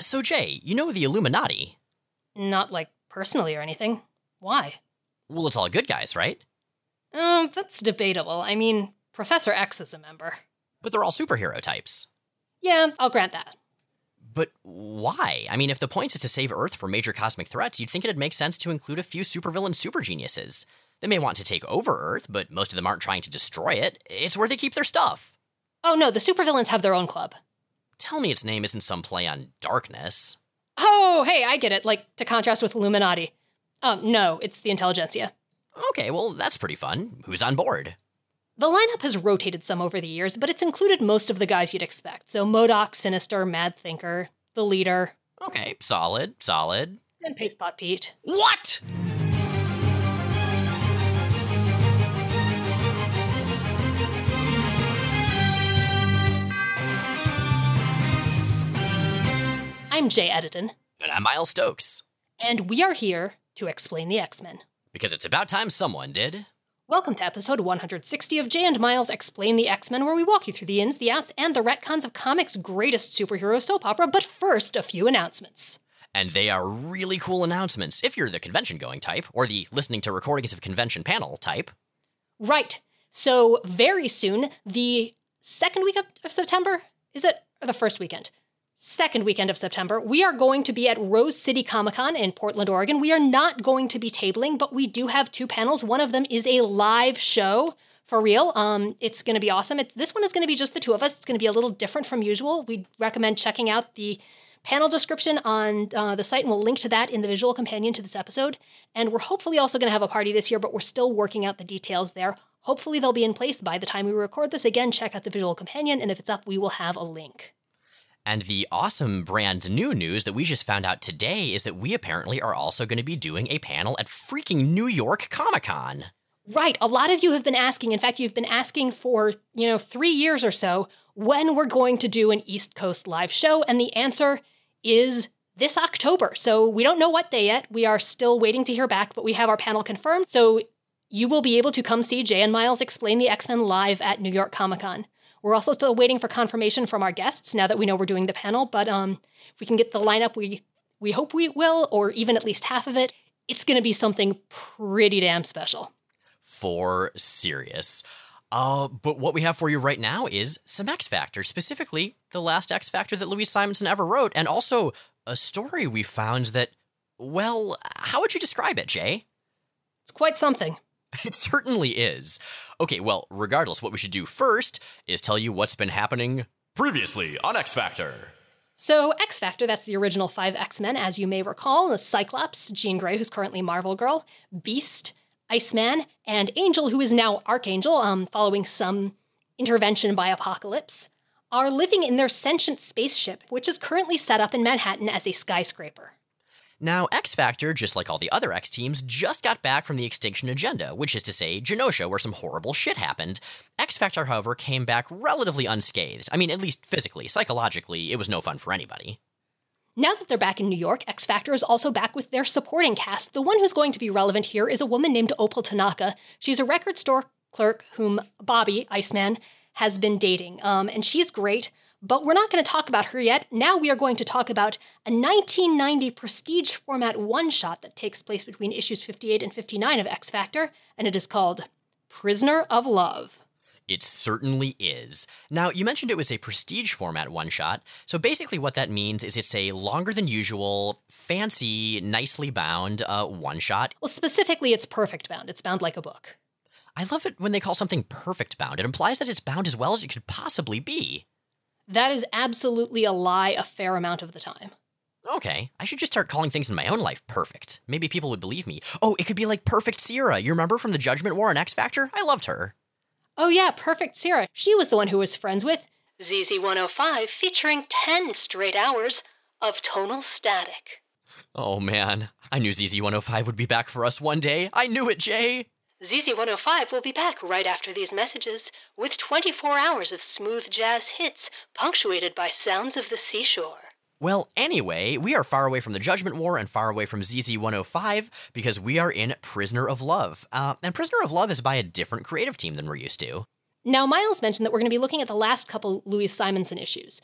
So Jay, you know the Illuminati? Not like personally or anything. Why? Well, it's all good guys, right? That's debatable. I mean, Professor X is a member. But they're all superhero types. Yeah, I'll grant that. But why? I mean, if the point is to save Earth from major cosmic threats, you'd think it'd make sense to include a few supervillain super geniuses. They may want to take over Earth, but most of them aren't trying to destroy it. It's where they keep their stuff. Oh no, the supervillains have their own club. Tell me its name isn't some play on darkness. Oh, hey, I get it. Like, to contrast with Illuminati. No, it's the Intelligentsia. Okay, well, that's pretty fun. Who's on board? The lineup has rotated some over the years, but it's included most of the guys you'd expect. So MODOK, Sinister, Mad Thinker, The Leader. Okay, solid. And Pastepot Pete. What?! I'm Jay Edidin. And I'm Miles Stokes. And we are here to explain the X-Men. Because it's about time someone did. Welcome to episode 160 of Jay and Miles Explain the X-Men, where we walk you through the ins, the outs, and the retcons of comics' greatest superhero soap opera, but first, a few announcements. And they are really cool announcements, if you're the convention-going type, or the listening-to-recordings-of-convention panel type. Right. So, very soon, the second week of September? Is it? Or the first weekend? Second weekend of September, we are going to be at Rose City Comic-Con in Portland, Oregon. We are not going to be tabling, but we do have two panels. One of them is a live show, for real. It's going to be awesome. This one is going to be just the two of us. It's going to be a little different from usual. We recommend checking out the panel description on the site, and we'll link to that in the visual companion to this episode. And we're hopefully also going to have a party this year, but we're still working out the details there. Hopefully they'll be in place by the time we record this. Again, check out the visual companion, and if it's up, we will have a link. And the awesome brand new news that we just found out today is that we apparently are also going to be doing a panel at freaking New York Comic-Con. Right. A lot of you have been asking. In fact, you've been asking for, 3 years or so when we're going to do an East Coast live show. And the answer is this October. So we don't know what day yet. We are still waiting to hear back, but we have our panel confirmed. So you will be able to come see Jay and Miles explain the X-Men live at New York Comic-Con. We're also still waiting for confirmation from our guests now that we know we're doing the panel, but if we can get the lineup, we hope we will, or even at least half of it. It's going to be something pretty damn special. For serious. But what we have for you right now is some X-Factor, specifically the last X-Factor that Louise Simonson ever wrote, and also a story we found that, well, how would you describe it, Jay? It's quite something. It certainly is. Okay, well, regardless, what we should do first is tell you what's been happening previously on X-Factor. So, X-Factor, that's the original 5 X-Men, as you may recall, the Cyclops, Jean Grey, who's currently Marvel Girl, Beast, Iceman, and Angel, who is now Archangel, following some intervention by Apocalypse, are living in their sentient spaceship, which is currently set up in Manhattan as a skyscraper. Now, X-Factor, just like all the other X-Teams, just got back from the Extinction Agenda, which is to say, Genosha, where some horrible shit happened. X-Factor, however, came back relatively unscathed. I mean, at least physically. Psychologically, it was no fun for anybody. Now that they're back in New York, X-Factor is also back with their supporting cast. The one who's going to be relevant here is a woman named Opal Tanaka. She's a record store clerk whom Bobby, Iceman, has been dating, and she's great. But we're not going to talk about her yet. Now we are going to talk about a 1990 prestige format one-shot that takes place between issues 58 and 59 of X-Factor, and it is called Prisoner of Love. It certainly is. Now, you mentioned it was a prestige format one-shot, so basically what that means is it's a longer-than-usual, fancy, nicely-bound one-shot. Well, specifically, it's perfect bound. It's bound like a book. I love it when they call something perfect bound. It implies that it's bound as well as it could possibly be. That is absolutely a lie a fair amount of the time. Okay, I should just start calling things in my own life perfect. Maybe people would believe me. Oh, it could be like Perfect Sierra. You remember from The Judgment War and X-Factor? I loved her. Oh yeah, Perfect Sierra. She was the one who was friends with ZZ-105, featuring 10 straight hours of tonal static. Oh man, I knew ZZ-105 would be back for us one day. I knew it, Jay! ZZ-105 will be back right after these messages with 24 hours of smooth jazz hits punctuated by sounds of the seashore. Well, anyway, we are far away from The Judgment War and far away from ZZ-105 because we are in Prisoner of Love. And Prisoner of Love is by a different creative team than we're used to. Now, Miles mentioned that we're going to be looking at the last couple Louise Simonson issues.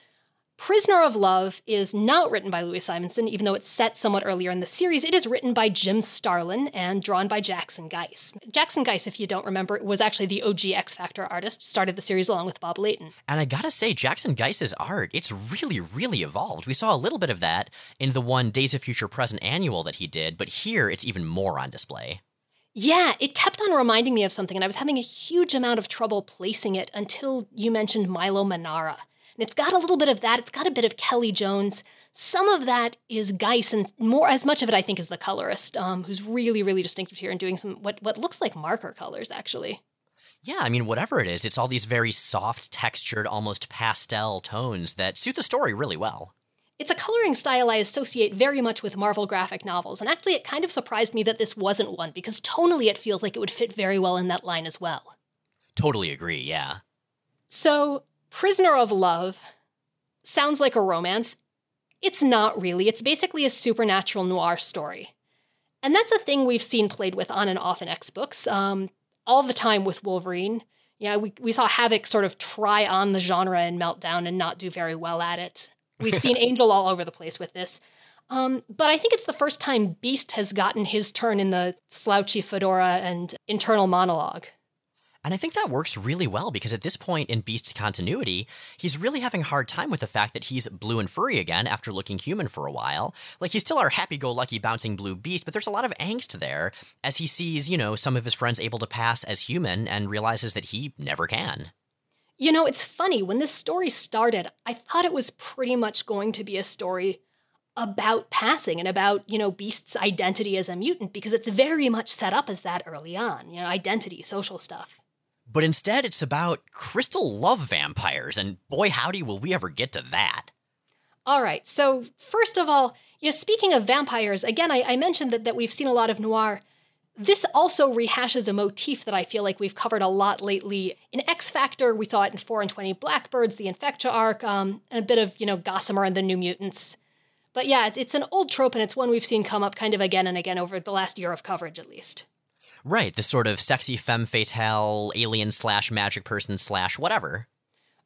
Prisoner of Love is not written by Louise Simonson, even though it's set somewhat earlier in the series. It is written by Jim Starlin and drawn by Jackson Geis. Jackson Geis, if you don't remember, was actually the OG X-Factor artist, started the series along with Bob Layton. And I gotta say, Jackson Geis's art, it's really, really evolved. We saw a little bit of that in the one Days of Future Present annual that he did, but here it's even more on display. Yeah, it kept on reminding me of something, and I was having a huge amount of trouble placing it until you mentioned Milo Manara. And it's got a little bit of that. It's got a bit of Kelly Jones. Some of that is Geis, and more as much of it, I think, is the colorist, who's really, really distinctive here and doing some what looks like marker colors, actually. Yeah, I mean, whatever it is, it's all these very soft, textured, almost pastel tones that suit the story really well. It's a coloring style I associate very much with Marvel graphic novels, and actually it kind of surprised me that this wasn't one, because tonally it feels like it would fit very well in that line as well. Totally agree, yeah. So, Prisoner of Love sounds like a romance. It's not really. It's basically a supernatural noir story. And that's a thing we've seen played with on and off in X-Books, all the time with Wolverine. Yeah, we saw Havoc sort of try on the genre in Meltdown and not do very well at it. We've seen Angel all over the place with this. But I think it's the first time Beast has gotten his turn in the slouchy fedora and internal monologue. And I think that works really well, because at this point in Beast's continuity, he's really having a hard time with the fact that he's blue and furry again after looking human for a while. Like, he's still our happy-go-lucky bouncing blue Beast, but there's a lot of angst there as he sees, you know, some of his friends able to pass as human and realizes that he never can. You know, it's funny. When this story started, I thought it was pretty much going to be a story about passing and about, you know, Beast's identity as a mutant, because it's very much set up as that early on, you know, identity, social stuff. But instead, it's about crystal love vampires, and boy, howdy, will we ever get to that. All right, so first of all, you know, speaking of vampires, again, I mentioned that we've seen a lot of noir. This also rehashes a motif that I feel like we've covered a lot lately. In X-Factor, we saw it in 4 and 20 Blackbirds, the Infectia arc, and a bit of, you know, Gossamer and the New Mutants. But yeah, it's an old trope, and it's one we've seen come up kind of again and again over the last year of coverage, at least. Right, this sort of sexy femme fatale, alien/magic person/whatever.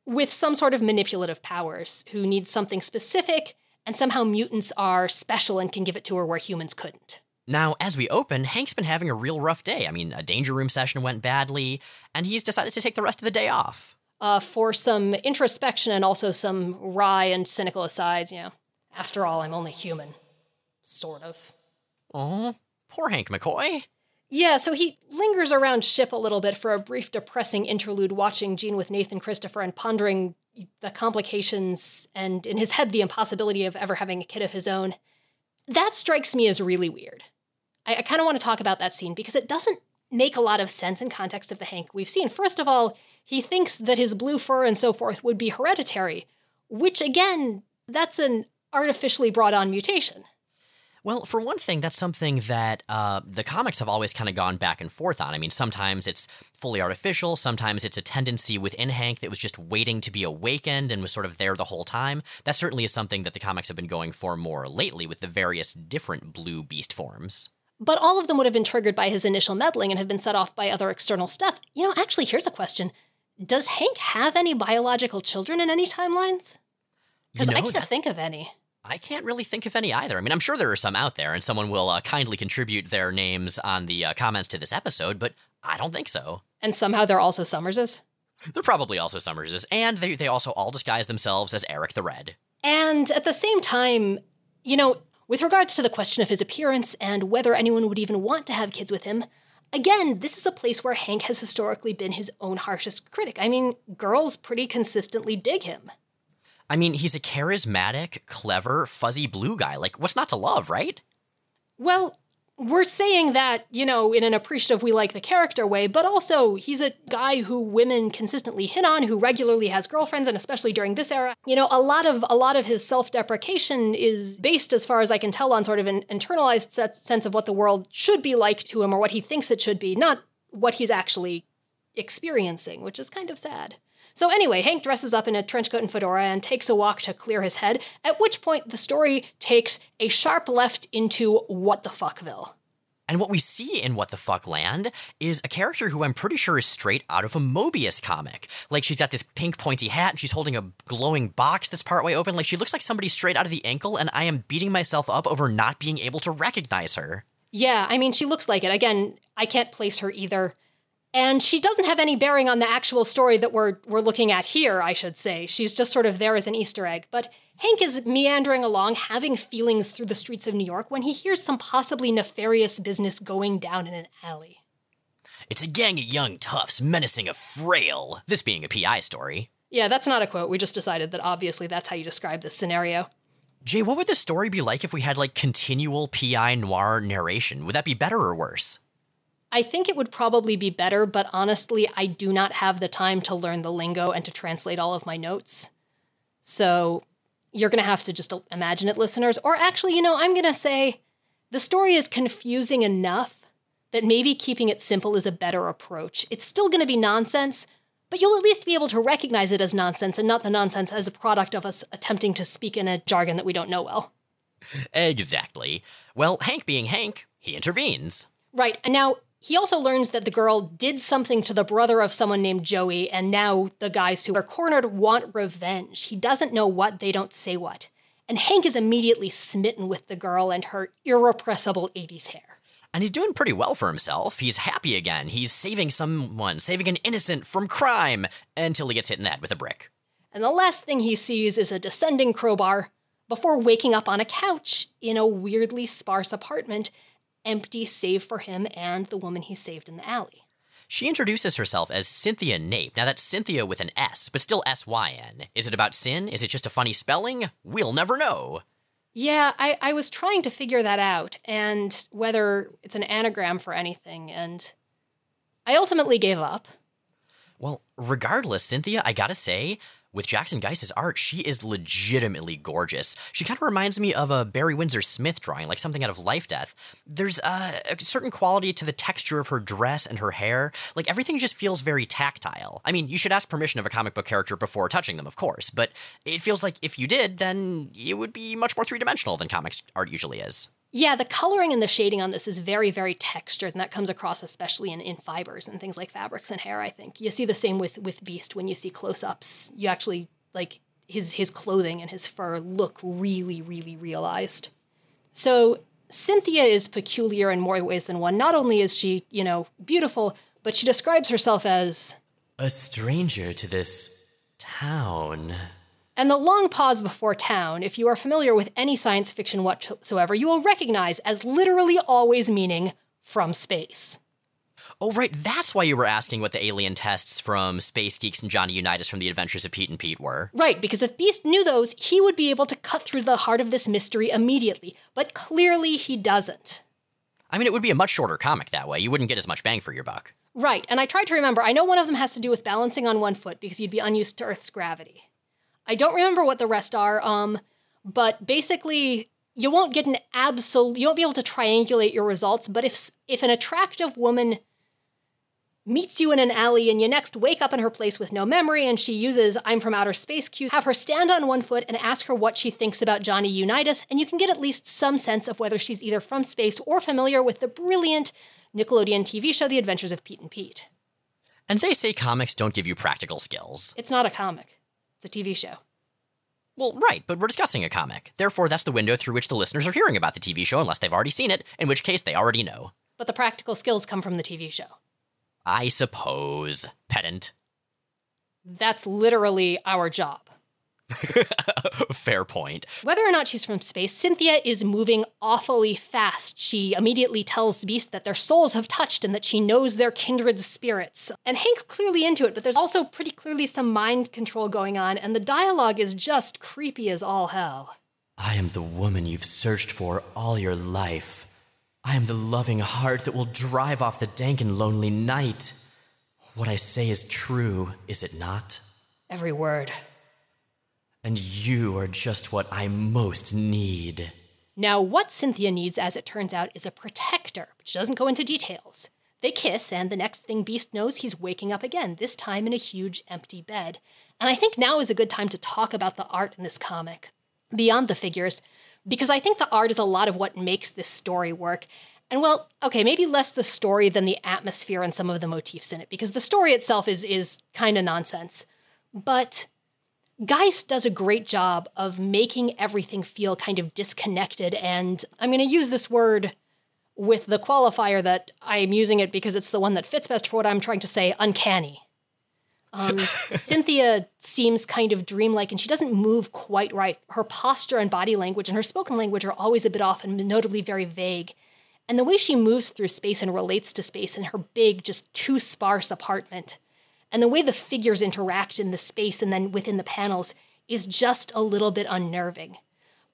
With some sort of manipulative powers, who needs something specific, and somehow mutants are special and can give it to her where humans couldn't. Now, as we open, Hank's been having a real rough day. I mean, a Danger Room session went badly, and he's decided to take the rest of the day off. For some introspection and also some wry and cynical asides, you know. After all, I'm only human. Sort of. Oh, poor Hank McCoy. Yeah, so he lingers around ship a little bit for a brief depressing interlude, watching Jean with Nathan Christopher and pondering the complications and, in his head, the impossibility of ever having a kid of his own. That strikes me as really weird. I kind of want to talk about that scene, because it doesn't make a lot of sense in context of the Hank we've seen. First of all, he thinks that his blue fur and so forth would be hereditary, which, again, that's an artificially brought-on mutation. Well, for one thing, that's something that the comics have always kind of gone back and forth on. I mean, sometimes it's fully artificial, sometimes it's a tendency within Hank that was just waiting to be awakened and was sort of there the whole time. That certainly is something that the comics have been going for more lately with the various different blue Beast forms. But all of them would have been triggered by his initial meddling and have been set off by other external stuff. You know, actually, here's a question. Does Hank have any biological children in any timelines? Because I can't think of any. I can't really think of any either. I mean, I'm sure there are some out there, and someone will kindly contribute their names on the comments to this episode, but I don't think so. And somehow they're also Summerses? They're probably also Summerses, and they also all disguise themselves as Eric the Red. And at the same time, you know, with regards to the question of his appearance and whether anyone would even want to have kids with him, again, this is a place where Hank has historically been his own harshest critic. I mean, girls pretty consistently dig him. I mean, he's a charismatic, clever, fuzzy blue guy. Like, what's not to love, right? Well, we're saying that, you know, in an appreciative we like the character way, but also he's a guy who women consistently hit on, who regularly has girlfriends, and especially during this era. You know, a lot of his self-deprecation is based, as far as I can tell, on sort of an internalized sense of what the world should be like to him or what he thinks it should be, not what he's actually experiencing, which is kind of sad. So anyway, Hank dresses up in a trench coat and fedora and takes a walk to clear his head, at which point the story takes a sharp left into what the fuckville. And what we see in What the Fuck Land is a character who I'm pretty sure is straight out of a Mobius comic. Like, she's got this pink pointy hat and she's holding a glowing box that's partway open. Like, she looks like somebody straight out of The Ankle, and I am beating myself up over not being able to recognize her. Yeah, I mean, she looks like it. Again, I can't place her either. And she doesn't have any bearing on the actual story that we're looking at here, I should say. She's just sort of there as an Easter egg. But Hank is meandering along, having feelings through the streets of New York when he hears some possibly nefarious business going down in an alley. It's a gang of young toughs menacing a frail, this being a PI story. Yeah, that's not a quote. We just decided that obviously that's how you describe this scenario. Jay, what would the story be like if we had, like, continual P.I. noir narration? Would that be better or worse? I think it would probably be better, but honestly, I do not have the time to learn the lingo and to translate all of my notes. So you're going to have to just imagine it, listeners. Or actually, you know, I'm going to say the story is confusing enough that maybe keeping it simple is a better approach. It's still going to be nonsense, but you'll at least be able to recognize it as nonsense and not the nonsense as a product of us attempting to speak in a jargon that we don't know well. Exactly. Well, Hank being Hank, he intervenes. Right. And now he also learns that the girl did something to the brother of someone named Joey, and now the guys who are cornered want revenge. He doesn't know what, they don't say what. And Hank is immediately smitten with the girl and her irrepressible 80s hair. And he's doing pretty well for himself. He's happy again. He's saving someone, saving an innocent from crime, until he gets hit in the head with a brick. And the last thing he sees is a descending crowbar before waking up on a couch in a weirdly sparse apartment, empty save for him and the woman he saved in the alley. She introduces herself as Cynthia Nape. Now that's Cynthia with an S, but still S-Y-N. Is it about sin? Is it just a funny spelling? We'll never know. Yeah, I was trying to figure that out and whether it's an anagram for anything, and I ultimately gave up. Well, regardless, Cynthia, I gotta say, with Jackson Geis's art, she is legitimately gorgeous. She kind of reminds me of a Barry Windsor Smith drawing, like something out of Life Death. There's a certain quality to the texture of her dress and her hair. Like, everything just feels very tactile. I mean, you should ask permission of a comic book character before touching them, of course, but it feels like if you did, then it would be much more three-dimensional than comics art usually is. Yeah, the coloring and the shading on this is very, very textured, and that comes across especially in fibers and things like fabrics and hair, I think. You see the same with Beast when you see close-ups. You actually, like, his clothing and his fur look really, really realized. So Cynthia is peculiar in more ways than one. Not only is she, you know, beautiful, but she describes herself as a stranger to this town. And the long pause before town, if you are familiar with any science fiction whatsoever, you will recognize as literally always meaning from space. Oh, right. That's why you were asking what the alien tests from Space Geeks and Johnny Unitas from The Adventures of Pete and Pete were. Right, because if Beast knew those, he would be able to cut through the heart of this mystery immediately. But clearly he doesn't. I mean, it would be a much shorter comic that way. You wouldn't get as much bang for your buck. Right, and I tried to remember. I know one of them has to do with balancing on one foot because you'd be unused to Earth's gravity. I don't remember what the rest are, but basically you won't get an absolute, you won't be able to triangulate your results, but if an attractive woman meets you in an alley and you next wake up in her place with no memory and she uses I'm from outer space cues, have her stand on one foot and ask her what she thinks about Johnny Unitas, and you can get at least some sense of whether she's either from space or familiar with the brilliant Nickelodeon TV show The Adventures of Pete and Pete. And they say comics don't give you practical skills. It's not a comic. It's a TV show. Well, right, but we're discussing a comic. Therefore, that's the window through which the listeners are hearing about the TV show unless they've already seen it, in which case they already know. But the practical skills come from the TV show. I suppose. Pedant. That's literally our job. Fair point. Whether or not she's from space, Cynthia is moving awfully fast. She immediately tells Beast that their souls have touched and that she knows their kindred spirits. And Hank's clearly into it, but there's also pretty clearly some mind control going on, and the dialogue is just creepy as all hell. I am the woman you've searched for all your life. I am the loving heart that will drive off the dank and lonely night. What I say is true, is it not? Every word. And you are just what I most need. Now, what Cynthia needs, as it turns out, is a protector, but she doesn't go into details. They kiss, and the next thing Beast knows, he's waking up again, this time in a huge, empty bed. And I think now is a good time to talk about the art in this comic, beyond the figures, because I think the art is a lot of what makes this story work. And well, okay, maybe less the story than the atmosphere and some of the motifs in it, because the story itself is kind of nonsense. But Geis does a great job of making everything feel kind of disconnected, and I'm going to use this word with the qualifier that I'm using it because it's the one that fits best for what I'm trying to say, uncanny. Cynthia seems kind of dreamlike, and she doesn't move quite right. Her posture and body language and her spoken language are always a bit off and notably very vague. And the way she moves through space and relates to space in her big, just too sparse apartment, and the way the figures interact in the space and then within the panels is just a little bit unnerving.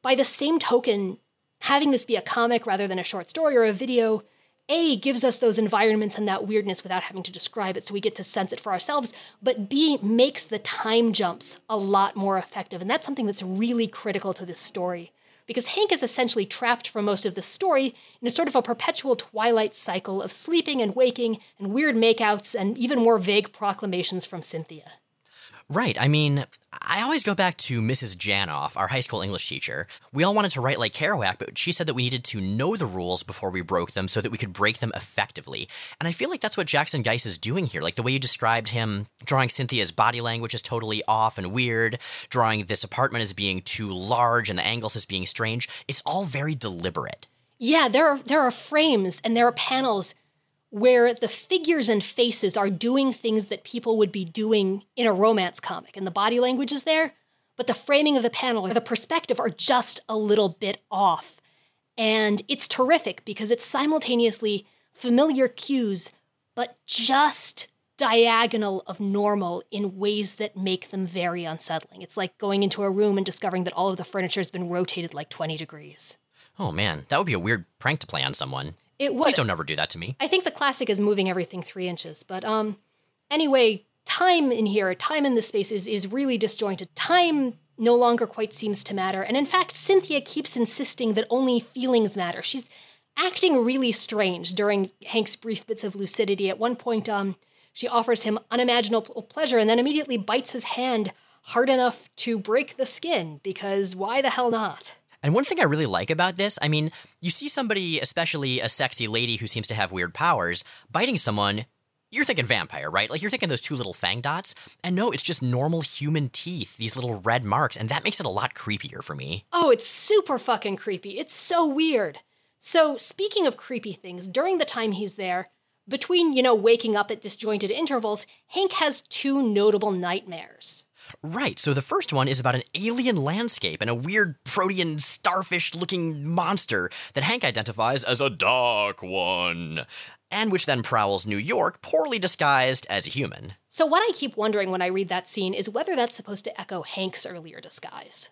By the same token, having this be a comic rather than a short story or a video, A, gives us those environments and that weirdness without having to describe it, so we get to sense it for ourselves, but B, makes the time jumps a lot more effective, and that's something that's really critical to this story. Because Hank is essentially trapped for most of the story in a sort of a perpetual twilight cycle of sleeping and waking and weird makeouts and even more vague proclamations from Cynthia. Right. I mean, I always go back to Mrs. Janoff, our high school English teacher. We all wanted to write like Kerouac, but she said that we needed to know the rules before we broke them so that we could break them effectively. And I feel like that's what Jackson Geis is doing here. Like the way you described him drawing Cynthia's body language as totally off and weird, drawing this apartment as being too large and the angles as being strange. It's all very deliberate. Yeah, there are frames and there are panels where the figures and faces are doing things that people would be doing in a romance comic, and the body language is there, but the framing of the panel or the perspective are just a little bit off. And it's terrific because it's simultaneously familiar cues, but just diagonal of normal in ways that make them very unsettling. It's like going into a room and discovering that all of the furniture has been rotated like 20 degrees. Oh man, that would be a weird prank to play on someone. It would. Please don't ever do that to me. I think the classic is moving everything 3 inches. But anyway, time in this space is really disjointed. Time no longer quite seems to matter. And in fact, Cynthia keeps insisting that only feelings matter. She's acting really strange during Hank's brief bits of lucidity. At one point, she offers him unimaginable pleasure and then immediately bites his hand hard enough to break the skin, because why the hell not? And one thing I really like about this, I mean, you see somebody, especially a sexy lady who seems to have weird powers, biting someone, you're thinking vampire, right? Like, you're thinking those two little fang dots. And no, it's just normal human teeth, these little red marks, and that makes it a lot creepier for me. Oh, it's super fucking creepy. It's so weird. So, speaking of creepy things, during the time he's there, between, waking up at disjointed intervals, Hank has two notable nightmares. Right, so the first one is about an alien landscape and a weird protean starfish-looking monster that Hank identifies as a dark one, and which then prowls New York, poorly disguised as a human. So what I keep wondering when I read that scene is whether that's supposed to echo Hank's earlier disguise.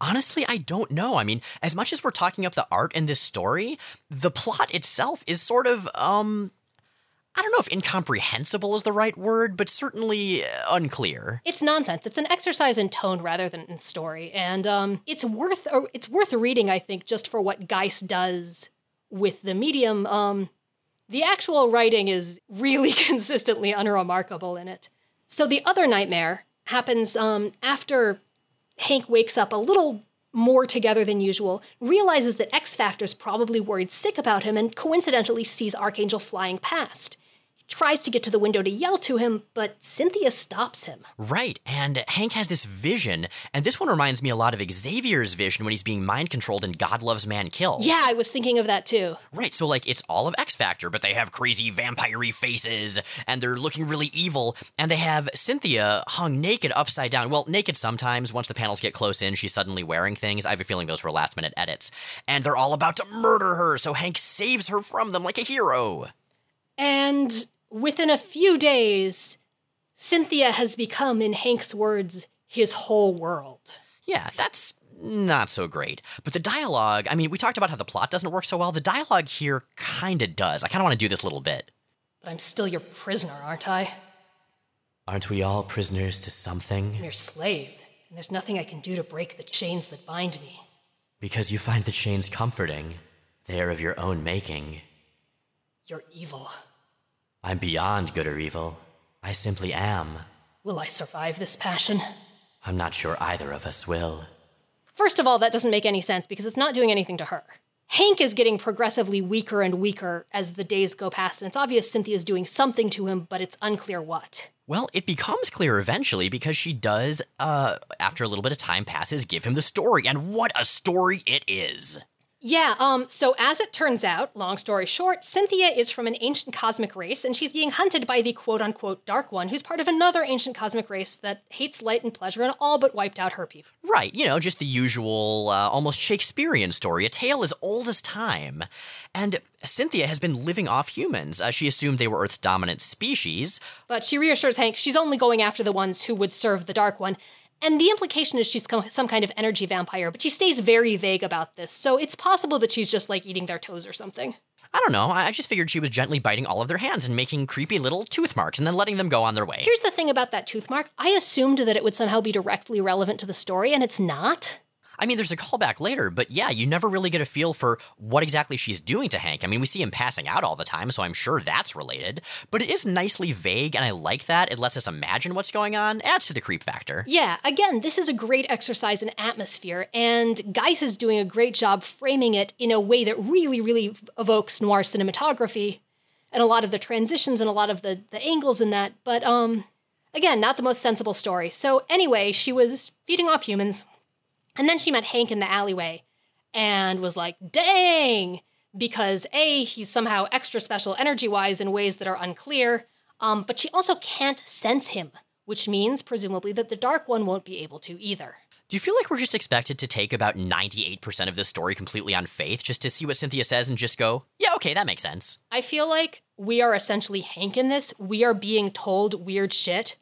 Honestly, I don't know. I mean, as much as we're talking up the art in this story, the plot itself is sort of, I don't know if incomprehensible is the right word, but certainly unclear. It's nonsense. It's an exercise in tone rather than in story, and it's worth reading, I think, just for what Geis does with the medium. The actual writing is really consistently unremarkable in it. So the other nightmare happens after Hank wakes up a little more together than usual, realizes that X-Factor's probably worried sick about him, and coincidentally sees Archangel flying past. Tries to get to the window to yell to him, but Cynthia stops him. Right, and Hank has this vision, and this one reminds me a lot of Xavier's vision when he's being mind-controlled in God Loves Man Kills. Yeah, I was thinking of that too. Right, so like, it's all of X-Factor, but they have crazy vampire-y faces, and they're looking really evil, and they have Cynthia hung naked upside down. Well, naked sometimes. Once the panels get close in, she's suddenly wearing things. I have a feeling those were last-minute edits. And they're all about to murder her, so Hank saves her from them like a hero. And within a few days, Cynthia has become, in Hank's words, his whole world. Yeah, that's not so great. But the dialogue, I mean, we talked about how the plot doesn't work so well. The dialogue here kind of does. I kind of want to do this little bit. But I'm still your prisoner, aren't I? Aren't we all prisoners to something? I'm your slave, and there's nothing I can do to break the chains that bind me. Because you find the chains comforting. They are of your own making. You're evil. I'm beyond good or evil. I simply am. Will I survive this passion? I'm not sure either of us will. First of all, that doesn't make any sense because it's not doing anything to her. Hank is getting progressively weaker and weaker as the days go past, and it's obvious Cynthia's doing something to him, but it's unclear what. Well, it becomes clear eventually because she does, after a little bit of time passes, give him the story, and what a story it is. Yeah, so as it turns out, long story short, Cynthia is from an ancient cosmic race, and she's being hunted by the quote-unquote Dark One, who's part of another ancient cosmic race that hates light and pleasure and all but wiped out her people. Right, you know, just the usual, almost Shakespearean story, a tale as old as time. And Cynthia has been living off humans. She assumed they were Earth's dominant species. But she reassures Hank she's only going after the ones who would serve the Dark One. And the implication is she's some kind of energy vampire, but she stays very vague about this, so it's possible that she's just, like, eating their toes or something. I don't know. I just figured she was gently biting all of their hands and making creepy little tooth marks and then letting them go on their way. Here's the thing about that tooth mark. I assumed that it would somehow be directly relevant to the story, and it's not. I mean, there's a callback later, but yeah, you never really get a feel for what exactly she's doing to Hank. I mean, we see him passing out all the time, so I'm sure that's related. But it is nicely vague, and I like that. It lets us imagine what's going on. Adds to the creep factor. Yeah, again, this is a great exercise in atmosphere, and Geis is doing a great job framing it in a way that really, really evokes noir cinematography, and a lot of the transitions and a lot of the angles in that. But, again, not the most sensible story. So anyway, she was feeding off humans. And then she met Hank in the alleyway and was like, dang, because A, he's somehow extra special energy-wise in ways that are unclear, but she also can't sense him, which means, presumably, that the Dark One won't be able to either. Do you feel like we're just expected to take about 98% of this story completely on faith, just to see what Cynthia says and just go, yeah, okay, that makes sense? I feel like we are essentially Hank in this. We are being told weird shit.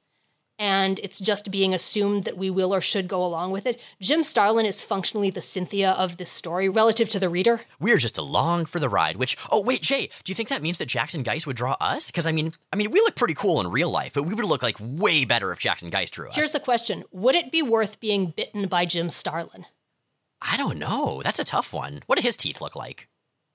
And it's just being assumed that we will or should go along with it. Jim Starlin is functionally the Cynthia of this story relative to the reader. We're just along for the ride, which... Oh, wait, Jay, do you think that means that Jackson Geis would draw us? Because, I mean, we look pretty cool in real life, but we would look, like, way better if Jackson Geis drew us. Here's the question. Would it be worth being bitten by Jim Starlin? I don't know. That's a tough one. What do his teeth look like?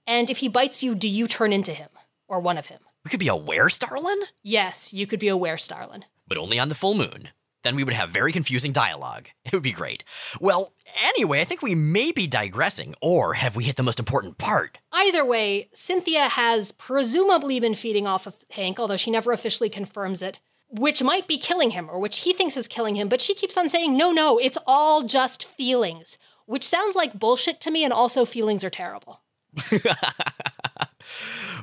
And if he bites you, do you turn into him? Or one of him? We could be a were-Starlin? Yes, you could be a were-Starlin. But only on the full moon. Then we would have very confusing dialogue. It would be great. Well, anyway, I think we may be digressing, or have we hit the most important part? Either way, Cynthia has presumably been feeding off of Hank, although she never officially confirms it, which might be killing him, or which he thinks is killing him, but she keeps on saying, no, it's all just feelings, which sounds like bullshit to me, and also feelings are terrible.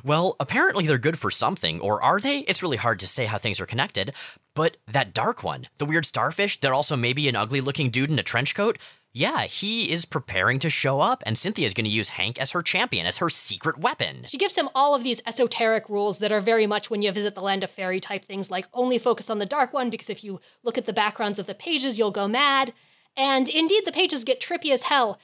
Well, apparently they're good for something, or are they? It's really hard to say how things are connected, but that Dark One, the weird starfish that also may be an ugly-looking dude in a trench coat, yeah, he is preparing to show up, and Cynthia's going to use Hank as her champion, as her secret weapon. She gives him all of these esoteric rules that are very much when you visit the land of fairy type things, like only focus on the Dark One, because if you look at the backgrounds of the pages, you'll go mad. And indeed, the pages get trippy as hell.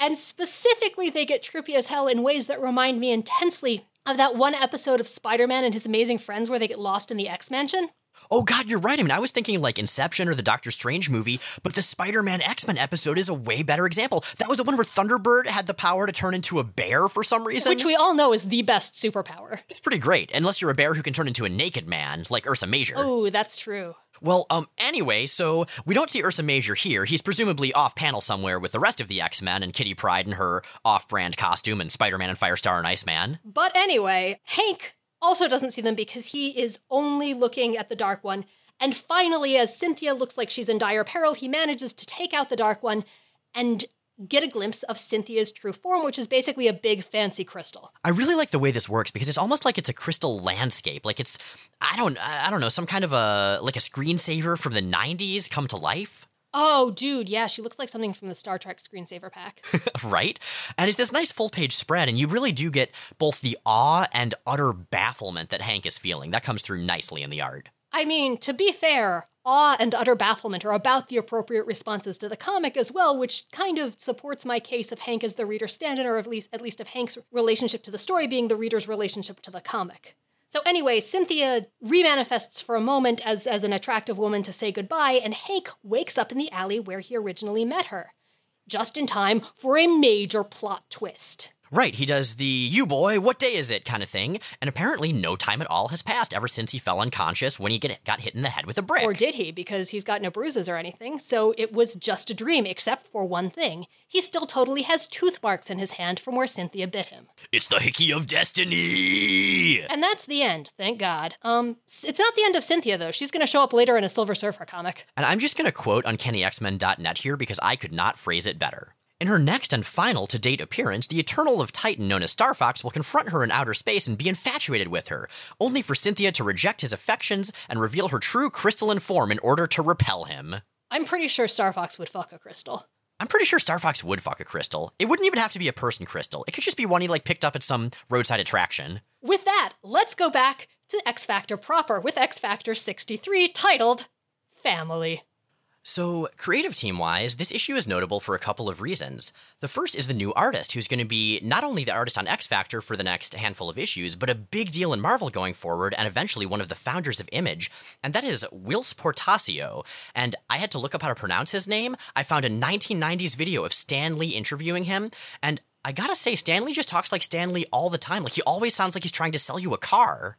And specifically, they get trippy as hell in ways that remind me intensely of that one episode of Spider-Man and His Amazing Friends where they get lost in the X-Mansion. Oh, God, you're right. I mean, I was thinking like Inception or the Doctor Strange movie, but the Spider-Man X-Men episode is a way better example. That was the one where Thunderbird had the power to turn into a bear for some reason. Which we all know is the best superpower. It's pretty great, unless you're a bear who can turn into a naked man, like Ursa Major. Oh, that's true. Well, anyway, so we don't see Ursa Major here. He's presumably off-panel somewhere with the rest of the X-Men and Kitty Pryde in her off-brand costume and Spider-Man and Firestar and Iceman. But anyway, Hank also doesn't see them because he is only looking at the Dark One. And finally, as Cynthia looks like she's in dire peril, he manages to take out the Dark One and get a glimpse of Cynthia's true form, which is basically a big fancy crystal. I really like the way this works because it's almost like it's a crystal landscape. Like it's, I don't know, some kind of a, like a screensaver from the 90s come to life. Oh, dude, yeah, she looks like something from the Star Trek screensaver pack. Right? And it's this nice full-page spread, and you really do get both the awe and utter bafflement that Hank is feeling. That comes through nicely in the art. I mean, to be fair, awe and utter bafflement are about the appropriate responses to the comic as well, which kind of supports my case of Hank as the reader's stand-in, or at least of Hank's relationship to the story being the reader's relationship to the comic. So anyway, Cynthia remanifests for a moment as an attractive woman to say goodbye, and Hank wakes up in the alley where he originally met her, just in time for a major plot twist. Right, he does the, you boy, what day is it kind of thing, and apparently no time at all has passed ever since he fell unconscious when he got hit in the head with a brick. Or did he, because he's got no bruises or anything, so it was just a dream, except for one thing. He still totally has tooth marks in his hand from where Cynthia bit him. It's the hickey of destiny! And that's the end, thank God. It's not the end of Cynthia, though. She's going to show up later in a Silver Surfer comic. And I'm just going to quote UncannyXmen.net here because I could not phrase it better. In her next and final to-date appearance, the Eternal of Titan known as Starfox will confront her in outer space and be infatuated with her, only for Cynthia to reject his affections and reveal her true crystalline form in order to repel him. I'm pretty sure Starfox would fuck a crystal. I'm pretty sure Starfox would fuck a crystal. It wouldn't even have to be a person crystal. It could just be one he, picked up at some roadside attraction. With that, let's go back to X-Factor proper with X-Factor 63, titled Family. So, creative team-wise, this issue is notable for a couple of reasons. The first is the new artist, who's going to be not only the artist on X-Factor for the next handful of issues, but a big deal in Marvel going forward, and eventually one of the founders of Image, and that is Whilce Portacio. And I had to look up how to pronounce his name. I found a 1990s video of Stan Lee interviewing him, and I gotta say, Stan Lee just talks like Stan Lee all the time. He always sounds like he's trying to sell you a car.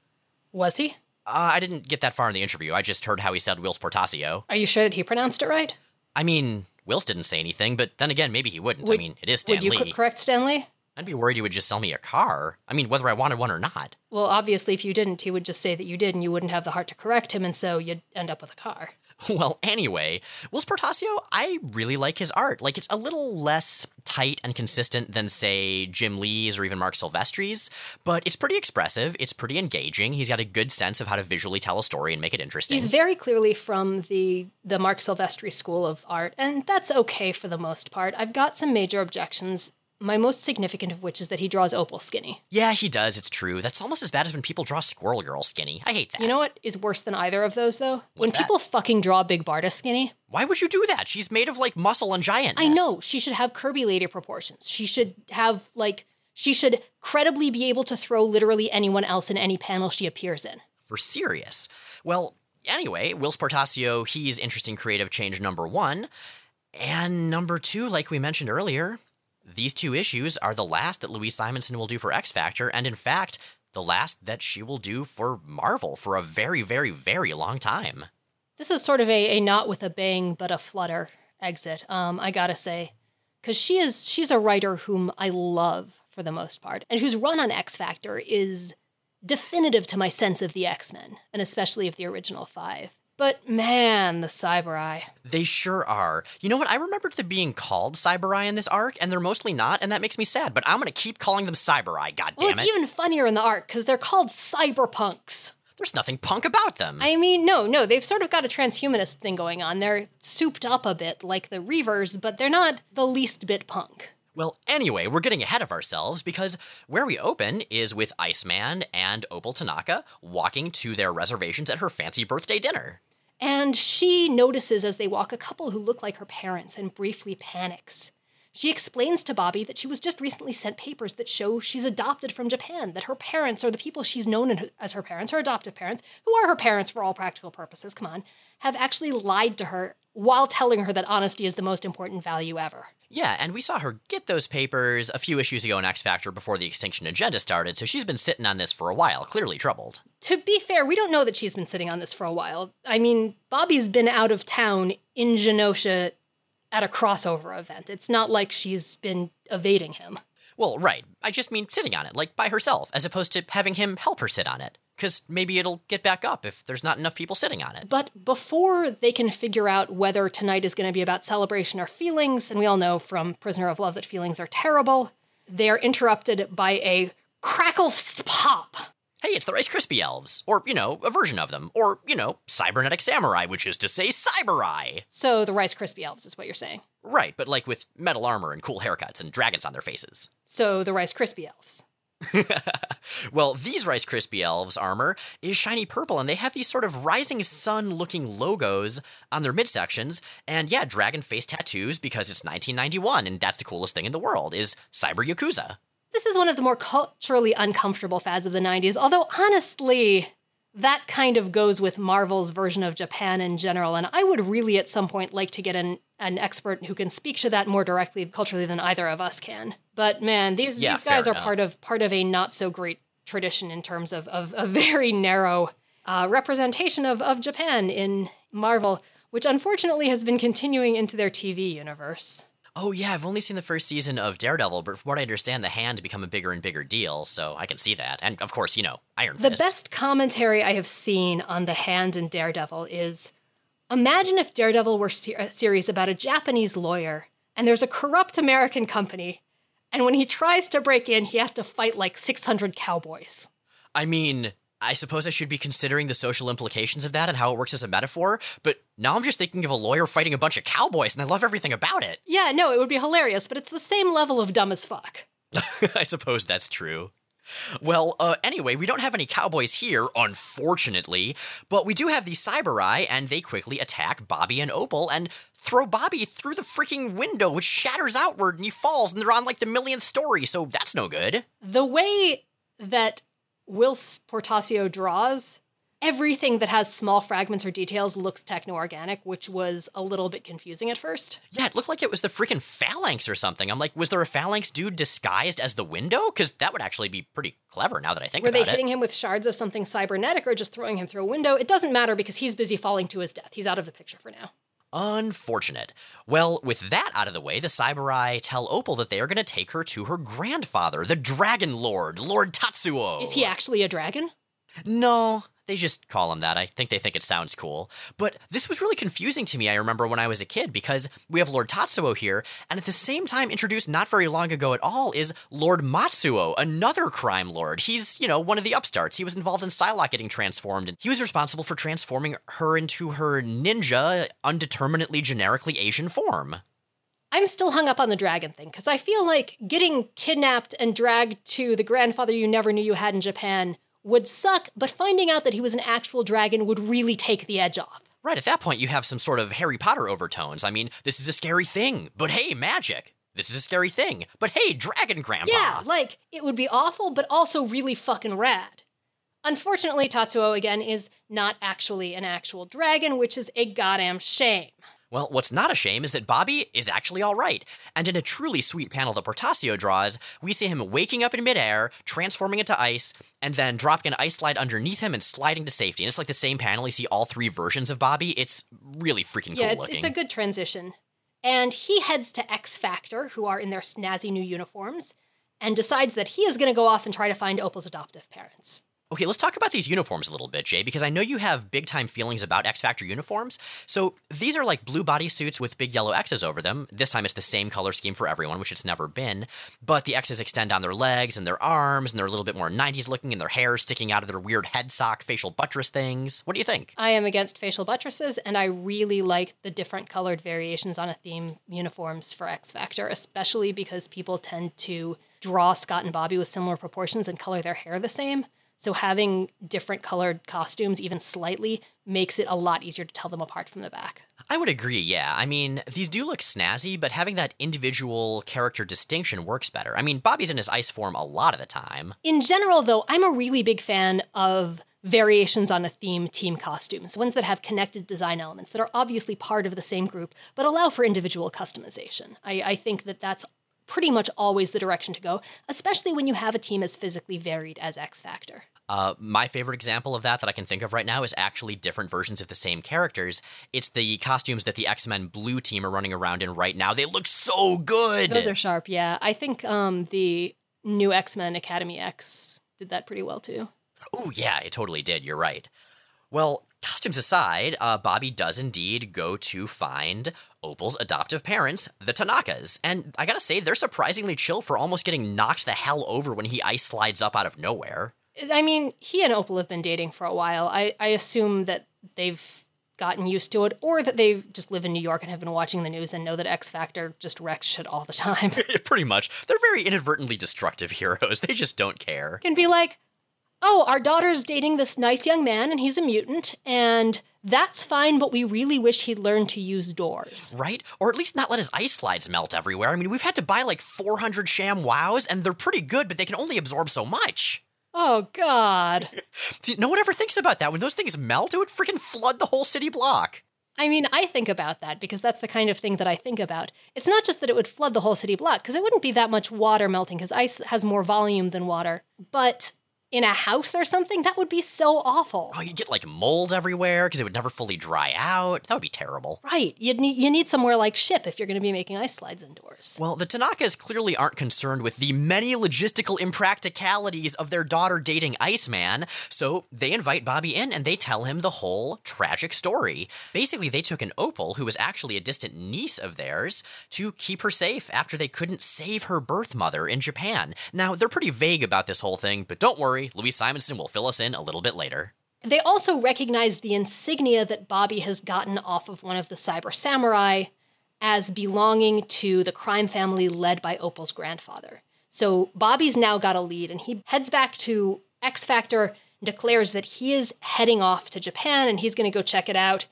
Was he? I didn't get that far in the interview. I just heard how he said Whilce Portacio. Are you sure that he pronounced it right? I mean, Whilce didn't say anything, but then again, maybe he wouldn't. It is Stan Lee. Would you correct Stan Lee? I'd be worried he would just sell me a car. I mean, whether I wanted one or not. Well, obviously, if you didn't, he would just say that you did, and you wouldn't have the heart to correct him, and so you'd end up with a car. Well, anyway, Whilce Portacio, I really like his art. It's a little less tight and consistent than, say, Jim Lee's or even Mark Silvestri's, but it's pretty expressive, it's pretty engaging, he's got a good sense of how to visually tell a story and make it interesting. He's very clearly from the Mark Silvestri school of art, and that's okay for the most part. I've got some major objections, my most significant of which is that he draws Opal skinny. Yeah, he does, it's true. That's almost as bad as when people draw Squirrel Girl skinny. I hate that. You know what is worse than either of those, though? What's that? People fucking draw Big Barda skinny. Why would you do that? She's made of, muscle and giantness. I know. She should have Kirby lady proportions. She should have, she should credibly be able to throw literally anyone else in any panel she appears in. For serious. Well, anyway, Whilce Portacio, he's interesting creative change number one. And number two, like we mentioned earlier, these two issues are the last that Louise Simonson will do for X-Factor, and in fact, the last that she will do for Marvel for a very, very, very long time. This is sort of a not with a bang, but a flutter exit, I gotta say. Because she's a writer whom I love, for the most part, and whose run on X-Factor is definitive to my sense of the X-Men, and especially of the original five. But man, the Cyber-Eye. They sure are. You know what? I remembered them being called Cyber-Eye in this arc, and they're mostly not, and that makes me sad. But I'm going to keep calling them Cyber-Eye, goddammit. Well, it's even funnier in the arc, because they're called Cyberpunks. There's nothing punk about them. I mean, no. They've sort of got a transhumanist thing going on. They're souped up a bit, like the Reavers, but they're not the least bit punk. Well, anyway, we're getting ahead of ourselves because where we open is with Iceman and Opal Tanaka walking to their reservations at her fancy birthday dinner. And she notices as they walk a couple who look like her parents and briefly panics. She explains to Bobby that she was just recently sent papers that show she's adopted from Japan, that her parents are the people she's known as her parents, her adoptive parents, who are her parents for all practical purposes, come on, have actually lied to her while telling her that honesty is the most important value ever. Yeah, and we saw her get those papers a few issues ago in X-Factor before the Extinction Agenda started, so she's been sitting on this for a while, clearly troubled. To be fair, we don't know that she's been sitting on this for a while. I mean, Bobby's been out of town in Genosha at a crossover event. It's not like she's been evading him. Well, right. I just mean sitting on it, by herself, as opposed to having him help her sit on it. Because maybe it'll get back up if there's not enough people sitting on it. But before they can figure out whether tonight is going to be about celebration or feelings, and we all know from Prisoner of Love that feelings are terrible, they're interrupted by a crackle-pop. Hey, it's the Rice Krispie Elves. Or, a version of them. Or, Cybernetic Samurai, which is to say Cyber-Eye. So the Rice Krispie Elves is what you're saying. Right, but with metal armor and cool haircuts and dragons on their faces. So the Rice Krispie Elves. Well, these Rice Krispie Elves' armor is shiny purple, and they have these sort of rising sun-looking logos on their midsections, and yeah, dragon face tattoos because it's 1991, and that's the coolest thing in the world, is Cyber Yakuza. This is one of the more culturally uncomfortable fads of the 90s, although honestly, that kind of goes with Marvel's version of Japan in general. And I would really at some point like to get an expert who can speak to that more directly culturally than either of us can. But man, these guys are part of a not so great tradition in terms of a very narrow representation of Japan in Marvel, which unfortunately has been continuing into their TV universe. Oh yeah, I've only seen the first season of Daredevil, but from what I understand, the hand become a bigger and bigger deal, so I can see that. And of course, Iron Fist. The best commentary I have seen on the hand in Daredevil is, imagine if Daredevil were a series about a Japanese lawyer, and there's a corrupt American company, and when he tries to break in, he has to fight like 600 cowboys. I mean, I suppose I should be considering the social implications of that and how it works as a metaphor, but now I'm just thinking of a lawyer fighting a bunch of cowboys, and I love everything about it. Yeah, no, it would be hilarious, but it's the same level of dumb as fuck. I suppose that's true. Well, anyway, we don't have any cowboys here, unfortunately, but we do have the Cyber-Eye, and they quickly attack Bobby and Opal and throw Bobby through the freaking window, which shatters outward, and he falls, and they're on, like, the millionth story, so that's no good. The way that Whilce Portacio draws, everything that has small fragments or details looks techno-organic, which was a little bit confusing at first. Yeah, it looked like it was the freaking phalanx or something. I'm like, was there a phalanx dude disguised as the window? Because that would actually be pretty clever now that I think about it. Were they hitting him with shards of something cybernetic or just throwing him through a window? It doesn't matter because he's busy falling to his death. He's out of the picture for now. Unfortunate. Well, with that out of the way, the Cyber-Eye tell Opal that they are going to take her to her grandfather, the Dragon Lord, Lord Tatsuo. Is he actually a dragon? No, they just call him that. I think they think it sounds cool. But this was really confusing to me, I remember, when I was a kid, because we have Lord Tatsuo here, and at the same time, introduced not very long ago at all, is Lord Matsuo, another crime lord. He's, one of the upstarts. He was involved in Psylocke getting transformed, and he was responsible for transforming her into her ninja, undeterminately generically Asian form. I'm still hung up on the dragon thing, because I feel like getting kidnapped and dragged to the grandfather you never knew you had in Japan would suck, but finding out that he was an actual dragon would really take the edge off. Right, at that point you have some sort of Harry Potter overtones. I mean, this is a scary thing, but hey, magic. This is a scary thing, but hey, dragon grandma. Yeah, like, it would be awful, but also really fucking rad. Unfortunately, Tatsuo, again, is not actually an actual dragon, which is a goddamn shame. Well, what's not a shame is that Bobby is actually all right. And in a truly sweet panel that Portacio draws, we see him waking up in midair, transforming into ice, and then dropping an ice slide underneath him and sliding to safety. And it's like the same panel. You see all three versions of Bobby. It's really freaking cool looking. Yeah, it's a good transition. And he heads to X-Factor, who are in their snazzy new uniforms, and decides that he is going to go off and try to find Opal's adoptive parents. Okay, let's talk about these uniforms a little bit, Jay, because I know you have big-time feelings about X-Factor uniforms. So these are like blue bodysuits with big yellow X's over them. This time it's the same color scheme for everyone, which it's never been. But the X's extend on their legs and their arms, and they're a little bit more 90s looking, and their hair sticking out of their weird head sock, facial buttress things. What do you think? I am against facial buttresses, and I really like the different colored variations on a theme uniforms for X-Factor, especially because people tend to draw Scott and Bobby with similar proportions and color their hair the same. So having different colored costumes, even slightly, makes it a lot easier to tell them apart from the back. I would agree, yeah. I mean, these do look snazzy, but having that individual character distinction works better. I mean, Bobby's in his ice form a lot of the time. In general, though, I'm a really big fan of variations on a theme team costumes, ones that have connected design elements that are obviously part of the same group, but allow for individual customization. I think that that's pretty much always the direction to go, especially when you have a team as physically varied as X-Factor. My favorite example of that I can think of right now is actually different versions of the same characters. It's the costumes that the X-Men blue team are running around in right now. They look so good! Those are sharp, yeah. I think the new X-Men Academy X did that pretty well, too. Oh, yeah, it totally did. You're right. Well, costumes aside, Bobby does indeed go to find Opal's adoptive parents, the Tanakas. And I gotta say, they're surprisingly chill for almost getting knocked the hell over when he ice slides up out of nowhere. I mean, he and Opal have been dating for a while. I assume that they've gotten used to it, or that they just live in New York and have been watching the news and know that X-Factor just wrecks shit all the time. Pretty much. They're very inadvertently destructive heroes. They just don't care. Can be like, oh, our daughter's dating this nice young man, and he's a mutant, and that's fine, but we really wish he'd learn to use doors. Right? Or at least not let his ice slides melt everywhere. I mean, we've had to buy like 400 ShamWows, and they're pretty good, but they can only absorb so much. Oh, God. See, no one ever thinks about that. When those things melt, it would freaking flood the whole city block. I mean, I think about that because that's the kind of thing that I think about. It's not just that it would flood the whole city block, because it wouldn't be that much water melting, because ice has more volume than water. But in a house or something, that would be so awful. Oh, you'd get, like, mold everywhere because it would never fully dry out. That would be terrible. Right. You need somewhere like ship if you're going to be making ice slides indoors. Well, the Tanakas clearly aren't concerned with the many logistical impracticalities of their daughter dating Iceman, so they invite Bobby in and they tell him the whole tragic story. Basically, they took an Opal, who was actually a distant niece of theirs, to keep her safe after they couldn't save her birth mother in Japan. Now, they're pretty vague about this whole thing, but don't worry. Louise Simonson will fill us in a little bit later. They also recognize the insignia that Bobby has gotten off of one of the cyber samurai as belonging to the crime family led by Opal's grandfather. So Bobby's now got a lead, and he heads back to X-Factor and declares that he is heading off to Japan, and he's going to go check it out.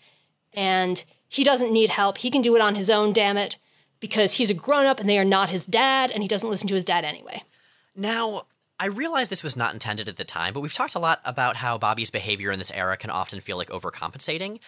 And he doesn't need help. He can do it on his own, damn it, because he's a grown-up and they are not his dad, and he doesn't listen to his dad anyway. Now, I realize this was not intended at the time, but we've talked a lot about how Bobby's behavior in this era can often feel like overcompensating,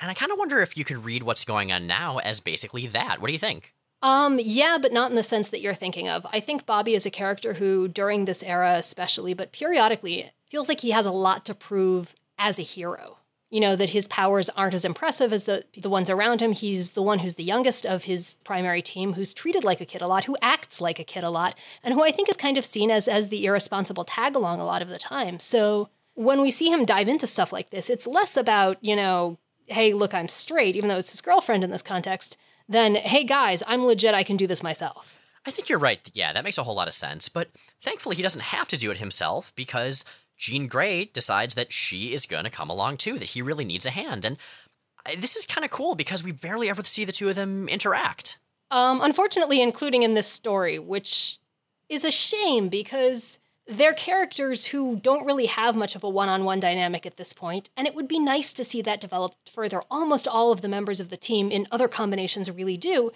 and I kind of wonder if you could read what's going on now as basically that. What do you think? Yeah, but not in the sense that you're thinking of. I think Bobby is a character who, during this era especially, but periodically, feels like he has a lot to prove as a hero. You know, that his powers aren't as impressive as the ones around him. He's the one who's the youngest of his primary team, who's treated like a kid a lot, who acts like a kid a lot, and who I think is kind of seen as the irresponsible tag-along a lot of the time. So when we see him dive into stuff like this, it's less about, you know, hey, look, I'm straight, even though it's his girlfriend in this context, than, hey, guys, I'm legit, I can do this myself. I think you're right. Yeah, that makes a whole lot of sense. But thankfully, he doesn't have to do it himself because Jean Grey decides that she is going to come along too, that he really needs a hand. And this is kind of cool because we barely ever see the two of them interact. Unfortunately, including in this story, which is a shame because they're characters who don't really have much of a one-on-one dynamic at this point, and it would be nice to see that developed further. Almost all of the members of the team in other combinations really do.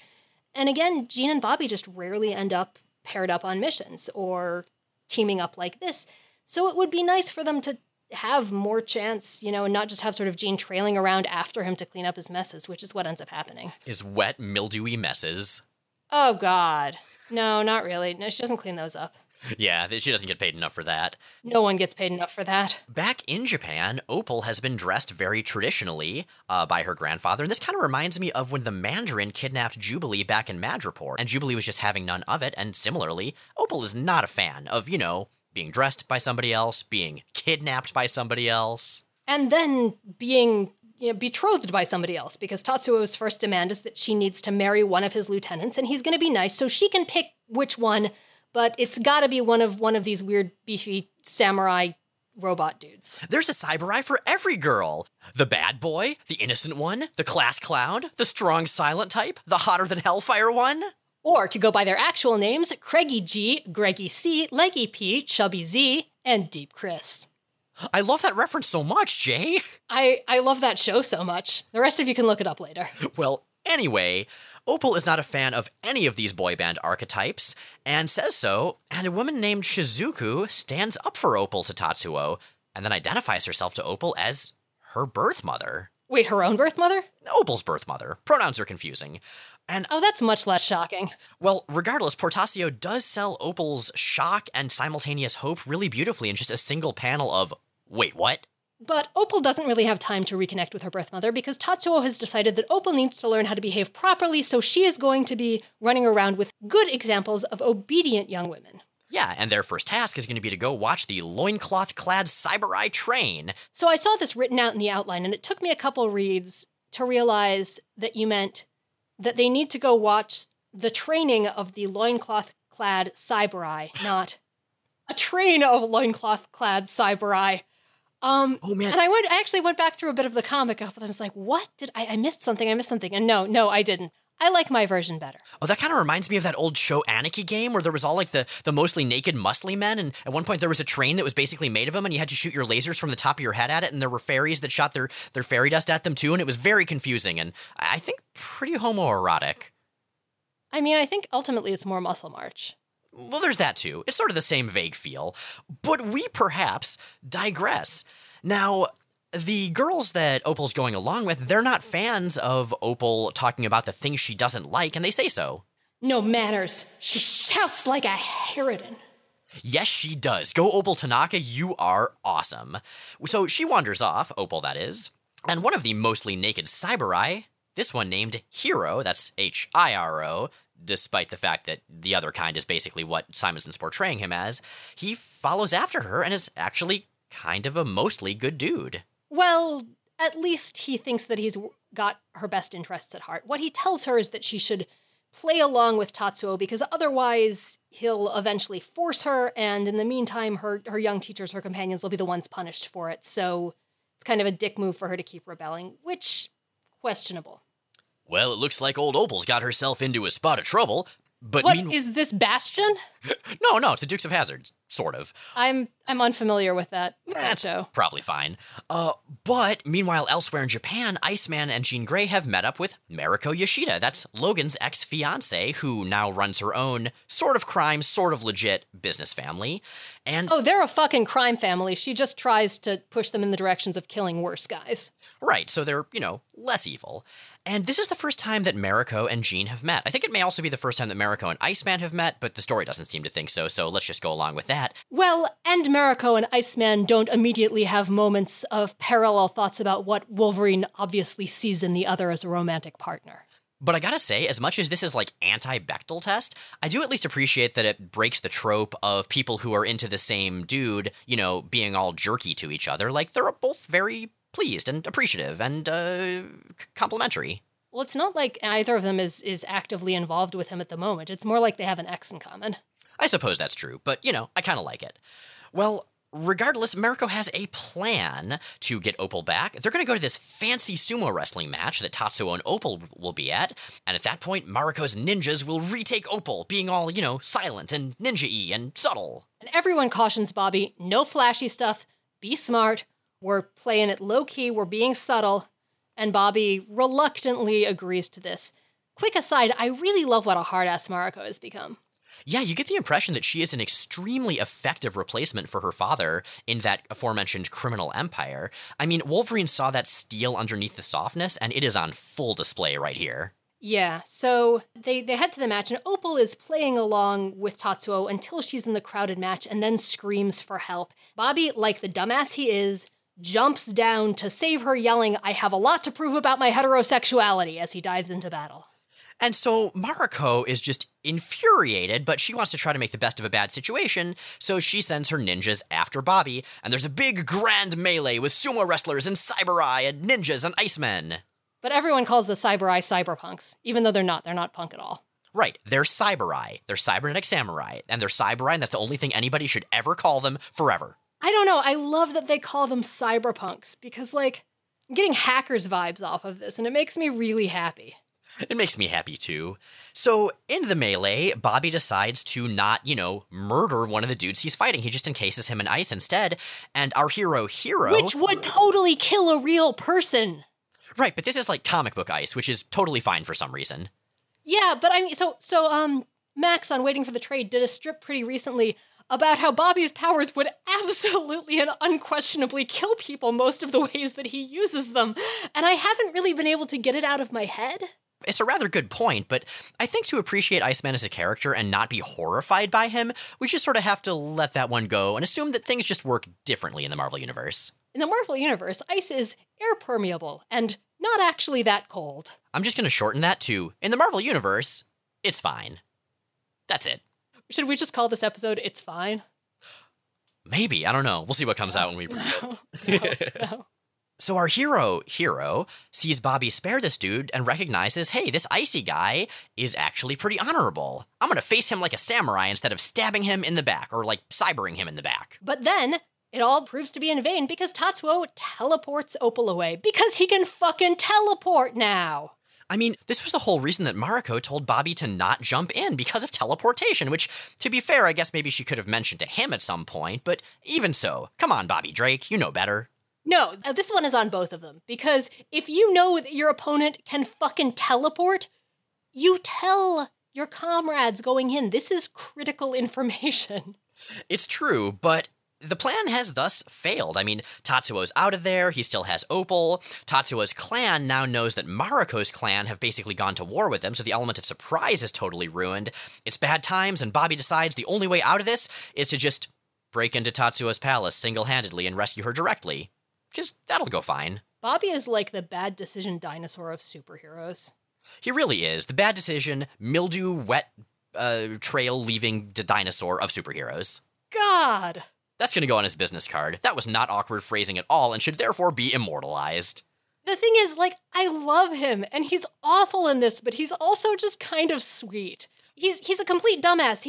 And again, Jean and Bobby just rarely end up paired up on missions or teaming up like this. So it would be nice for them to have more chance, you know, and not just have sort of Jean trailing around after him to clean up his messes, which is what ends up happening. His wet, mildewy messes. Oh, God. No, not really. No, she doesn't clean those up. Yeah, she doesn't get paid enough for that. No one gets paid enough for that. Back in Japan, Opal has been dressed very traditionally by her grandfather, and this kind of reminds me of when the Mandarin kidnapped Jubilee back in Madripoor, and Jubilee was just having none of it, and similarly, Opal is not a fan of, you know, being dressed by somebody else, being kidnapped by somebody else. And then being, you know, betrothed by somebody else, because Tatsuo's first demand is that she needs to marry one of his lieutenants, and he's going to be nice, so she can pick which one, but it's got to be one of these weird, beefy samurai robot dudes. There's a samurai for every girl. The bad boy, the innocent one, the class clown, the strong silent type, the hotter than hellfire one. Or, to go by their actual names, Craigie G, Greggy C, Leggy P, Chubby Z, and Deep Chris. I love that reference so much, Jay. I love that show so much. The rest of you can look it up later. Well, anyway, Opal is not a fan of any of these boy band archetypes, and says so, and a woman named Shizuko stands up for Opal to Tatsuo, and then identifies herself to Opal as her birth mother. Wait, her own birth mother? Opal's birth mother. Pronouns are confusing. And oh, that's much less shocking. Well, regardless, Portacio does sell Opal's shock and simultaneous hope really beautifully in just a single panel of, wait, what? But Opal doesn't really have time to reconnect with her birth mother because Tatsuo has decided that Opal needs to learn how to behave properly, so she is going to be running around with good examples of obedient young women. Yeah, and their first task is going to be to go watch the loincloth-clad Cyber-Eye train. So I saw this written out in the outline, and it took me a couple reads to realize that you meant that they need to go watch the training of the loincloth-clad Cyber-Eye, not a train of loincloth-clad Cyber-Eye. Oh, man. And I actually went back through a bit of the comic up, and I was like, what? I missed something. And no, I didn't. I like my version better. Oh, that kind of reminds me of that old show Anarchy Game where there was all like the mostly naked muscly men, and at one point there was a train that was basically made of them and you had to shoot your lasers from the top of your head at it, and there were fairies that shot their fairy dust at them too, and it was very confusing and I think pretty homoerotic. I mean, I think ultimately it's more Muscle March. Well, there's that too. It's sort of the same vague feel, but we perhaps digress. Now, the girls that Opal's going along with, they're not fans of Opal talking about the things she doesn't like, and they say so. No manners. She shouts like a harridan. Yes, she does. Go Opal Tanaka, you are awesome. So she wanders off, Opal that is, and one of the mostly naked Cyberai, this one named Hiro, that's Hiro, despite the fact that the other kind is basically what Simonson's portraying him as, he follows after her and is actually kind of a mostly good dude. Well, at least he thinks that he's got her best interests at heart. What he tells her is that she should play along with Tatsuo because otherwise he'll eventually force her, and in the meantime, her young teachers, her companions, will be the ones punished for it. So it's kind of a dick move for her to keep rebelling, which, questionable. Well, it looks like old Opal's got herself into a spot of trouble, but is this Bastion? No, it's the Dukes of Hazzard, sort of. I'm unfamilier with that show. Probably fine. But meanwhile, elsewhere in Japan, Iceman and Jean Grey have met up with Mariko Yashida. That's Logan's ex-fiance, who now runs her own sort of crime, sort of legit business family. And oh, they're a fucking crime family. She just tries to push them in the directions of killing worse guys. Right, so they're, less evil. And this is the first time that Mariko and Jean have met. I think it may also be the first time that Mariko and Iceman have met, but the story doesn't seem to think so, so let's just go along with that. Well, and Mariko and Iceman don't immediately have moments of parallel thoughts about what Wolverine obviously sees in the other as a romantic partner. But I gotta say, as much as this is like anti-Bechdel test, I do at least appreciate that it breaks the trope of people who are into the same dude, being all jerky to each other. Like, they're both very pleased and appreciative and complimentary. Well, it's not like either of them is actively involved with him at the moment. It's more like they have an ex in common. I suppose that's true, but, I kind of like it. Well, regardless, Mariko has a plan to get Opal back. They're going to go to this fancy sumo wrestling match that Tatsuo and Opal will be at, and at that point, Mariko's ninjas will retake Opal, being all, silent and ninja-y and subtle. And everyone cautions Bobby, no flashy stuff, be smart, we're playing it low-key, we're being subtle, and Bobby reluctantly agrees to this. Quick aside, I really love what a hard-ass Mariko has become. Yeah, you get the impression that she is an extremely effective replacement for her father in that aforementioned criminal empire. I mean, Wolverine saw that steel underneath the softness, and it is on full display right here. Yeah, so they head to the match, and Opal is playing along with Tatsuo until she's in the crowded match and then screams for help. Bobby, like the dumbass he is, jumps down to save her, yelling, "I have a lot to prove about my heterosexuality," as he dives into battle. And so Mariko is just infuriated, but she wants to try to make the best of a bad situation, so she sends her ninjas after Bobby, and there's a big grand melee with sumo wrestlers and Cyberai and ninjas and Icemen. But everyone calls the Cyberai cyberpunks, even though they're not punk at all. Right, they're Cyberai, they're cybernetic samurai, and they're Cyberai, and that's the only thing anybody should ever call them forever. I don't know, I love that they call them cyberpunks, because, I'm getting hackers vibes off of this, and it makes me really happy. It makes me happy, too. So, in the melee, Bobby decides to not, murder one of the dudes he's fighting. He just encases him in ice instead, and our hero... Which would totally kill a real person! Right, but this is, comic book ice, which is totally fine for some reason. Yeah, but I mean, so, Max on Waiting for the Trade did a strip pretty recently about how Bobby's powers would absolutely and unquestionably kill people most of the ways that he uses them, and I haven't really been able to get it out of my head. It's a rather good point, but I think to appreciate Iceman as a character and not be horrified by him, we just sort of have to let that one go and assume that things just work differently in the Marvel Universe. In the Marvel Universe, ice is air permeable and not actually that cold. I'm just going to shorten that to, in the Marvel Universe, it's fine. That's it. Should we just call this episode It's Fine? Maybe. I don't know. We'll see what comes out when we read it. No. So our hero, sees Bobby spare this dude and recognizes, hey, this icy guy is actually pretty honorable. I'm going to face him like a samurai instead of stabbing him in the back or, cybering him in the back. But then it all proves to be in vain because Tatsuo teleports Opal away because he can fucking teleport now. I mean, this was the whole reason that Mariko told Bobby to not jump in because of teleportation, which, to be fair, I guess maybe she could have mentioned to him at some point, but even so, come on, Bobby Drake, you know better. No, this one is on both of them, because if you know that your opponent can fucking teleport, you tell your comrades going in. This is critical information. It's true, but the plan has thus failed. I mean, Tatsuo's out of there, he still has Opal. Tatsuo's clan now knows that Mariko's clan have basically gone to war with them, so the element of surprise is totally ruined. It's bad times, and Bobby decides the only way out of this is to just break into Tatsuo's palace single-handedly and rescue her directly. Just, that'll go fine. Bobby is like the bad decision dinosaur of superheroes. He really is. The bad decision, mildew, wet, trail-leaving dinosaur of superheroes. God! That's going to go on his business card. That was not awkward phrasing at all and should therefore be immortalized. The thing is, like, I love him, and he's awful in this, but he's also just kind of sweet. He's a complete dumbass.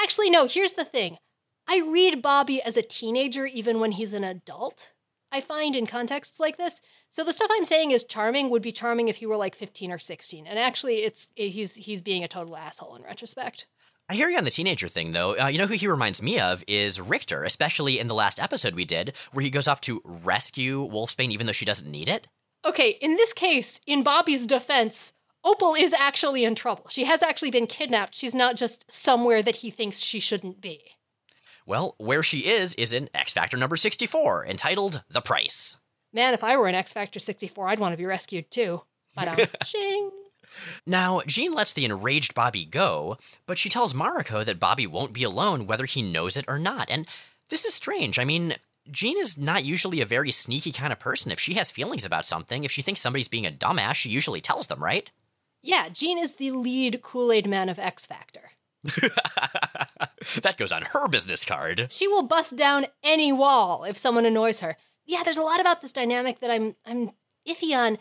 Actually, no, here's the thing. I read Bobby as a teenager even when he's an adult, I find, in contexts like this. So the stuff I'm saying is charming would be charming if he were, like, 15 or 16. And actually, he's being a total asshole in retrospect. I hear you on the teenager thing, though. You know who he reminds me of is Richter, especially in the last episode we did, where he goes off to rescue Wolfsbane even though she doesn't need it. Okay, in this case, in Bobby's defense, Opal is actually in trouble. She has actually been kidnapped. She's not just somewhere that he thinks she shouldn't be. Well, where she is in X-Factor number 64, entitled The Price. Man, if I were in X-Factor 64, I'd want to be rescued, too. Ba-dum-ching! Now, Jean lets the enraged Bobby go, but she tells Mariko that Bobby won't be alone whether he knows it or not. And this is strange. I mean, Jean is not usually a very sneaky kind of person. If she has feelings about something, if she thinks somebody's being a dumbass, she usually tells them, right? Yeah, Jean is the lead Kool-Aid man of X-Factor. That goes on her business card. She will bust down any wall if someone annoys her. Yeah, there's a lot about this dynamic that I'm iffy on.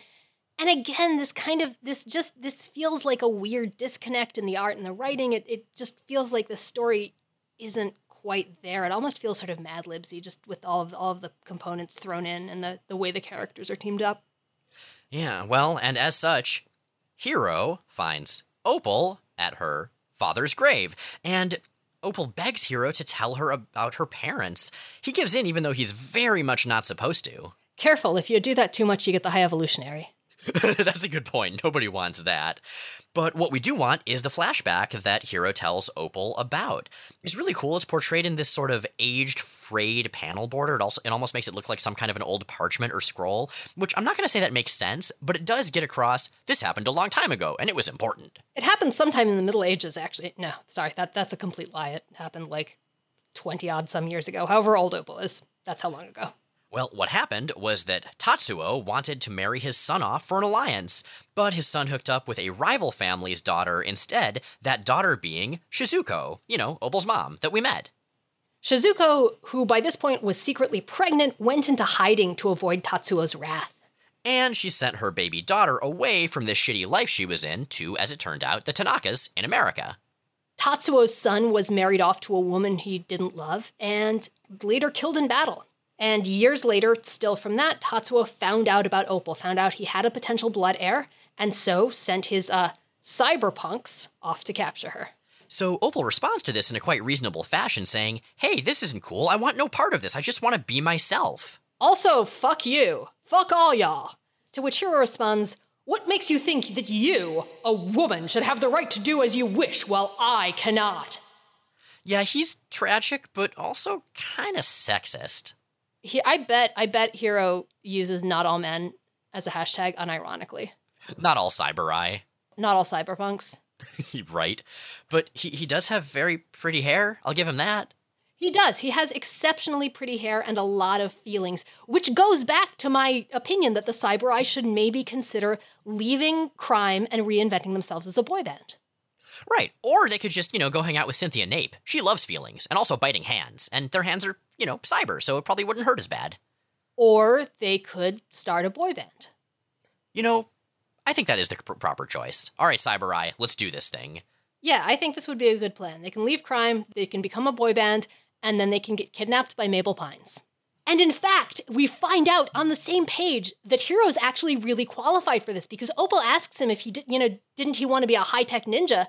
And again, this feels like a weird disconnect in the art and the writing. It just feels like the story isn't quite there. It almost feels sort of Mad Libsy, just with all of the components thrown in and the way the characters are teamed up. Yeah, well, and as such, Hiro finds Opal at her father's grave, and Opal begs Hiro to tell her about her parents. He gives in even though he's very much not supposed to. Careful, if you do that too much, you get the high evolutionary. That's a good point. Nobody wants that. But what we do want is the flashback that Hiro tells Opal about. It's really cool. It's portrayed in this sort of aged, frayed panel border. It almost makes it look like some kind of an old parchment or scroll, which I'm not going to say that makes sense, but it does get across this happened a long time ago, and it was important. It happened sometime in the Middle Ages, actually. No, sorry, that's a complete lie. It happened like 20-odd some years ago, however old Opal is. That's how long ago. Well, what happened was that Tatsuo wanted to marry his son off for an alliance, but his son hooked up with a rival family's daughter instead, that daughter being Shizuko, you know, Opal's mom, that we met. Shizuko, who by this point was secretly pregnant, went into hiding to avoid Tatsuo's wrath. And she sent her baby daughter away from this shitty life she was in to, as it turned out, the Tanakas in America. Tatsuo's son was married off to a woman he didn't love and later killed in battle. And years later, still from that, Tatsuo found out about Opal, found out he had a potential blood heir, and so sent his cyberpunks off to capture her. So Opal responds to this in a quite reasonable fashion, saying, "Hey, this isn't cool. I want no part of this. I just want to be myself. Also, fuck you. Fuck all y'all." To which Hiro responds, "What makes you think that you, a woman, should have the right to do as you wish while I cannot?" Yeah, he's tragic, but also kind of sexist. I bet Hiro uses not all men as a hashtag unironically. Not all cyber-eye. Not all cyberpunks. Right. But he does have very pretty hair. I'll give him that. He does. He has exceptionally pretty hair and a lot of feelings, which goes back to my opinion that the cyber-eye should maybe consider leaving crime and reinventing themselves as a boy band. Right. Or they could just, go hang out with Cynthia Nape. She loves feelings and also biting hands. And their hands are, cyber, so it probably wouldn't hurt as bad. Or they could start a boy band. I think that is the proper choice. All right, Cyber-Eye, let's do this thing. Yeah, I think this would be a good plan. They can leave crime, they can become a boy band, and then they can get kidnapped by Maple Pines. And in fact, we find out on the same page that Hiro's actually really qualified for this because Opal asks him if he didn't he want to be a high-tech ninja?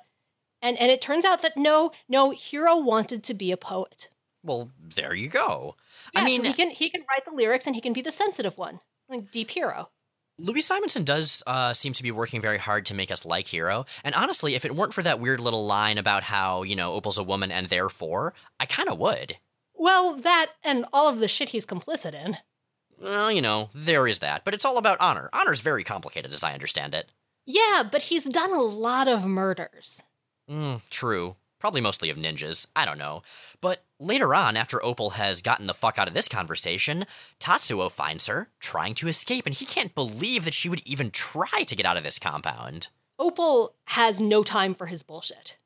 And it turns out that no, Hiro wanted to be a poet. Well, there you go. Yeah, I mean, so he can write the lyrics and he can be the sensitive one, like Deep Hiro. Louise Simonson does seem to be working very hard to make us like Hiro, and honestly, if it weren't for that weird little line about how, you know, Opal's a woman and therefore, I kind of would. Well, that and all of the shit he's complicit in. Well, you know, there is that, but it's all about honor. Honor's very complicated, as I understand it. Yeah, but he's done a lot of murders. True. Probably mostly of ninjas. I don't know. But later on, after Opal has gotten the fuck out of this conversation, Tatsuo finds her, trying to escape, and he can't believe that she would even try to get out of this compound. Opal has no time for his bullshit.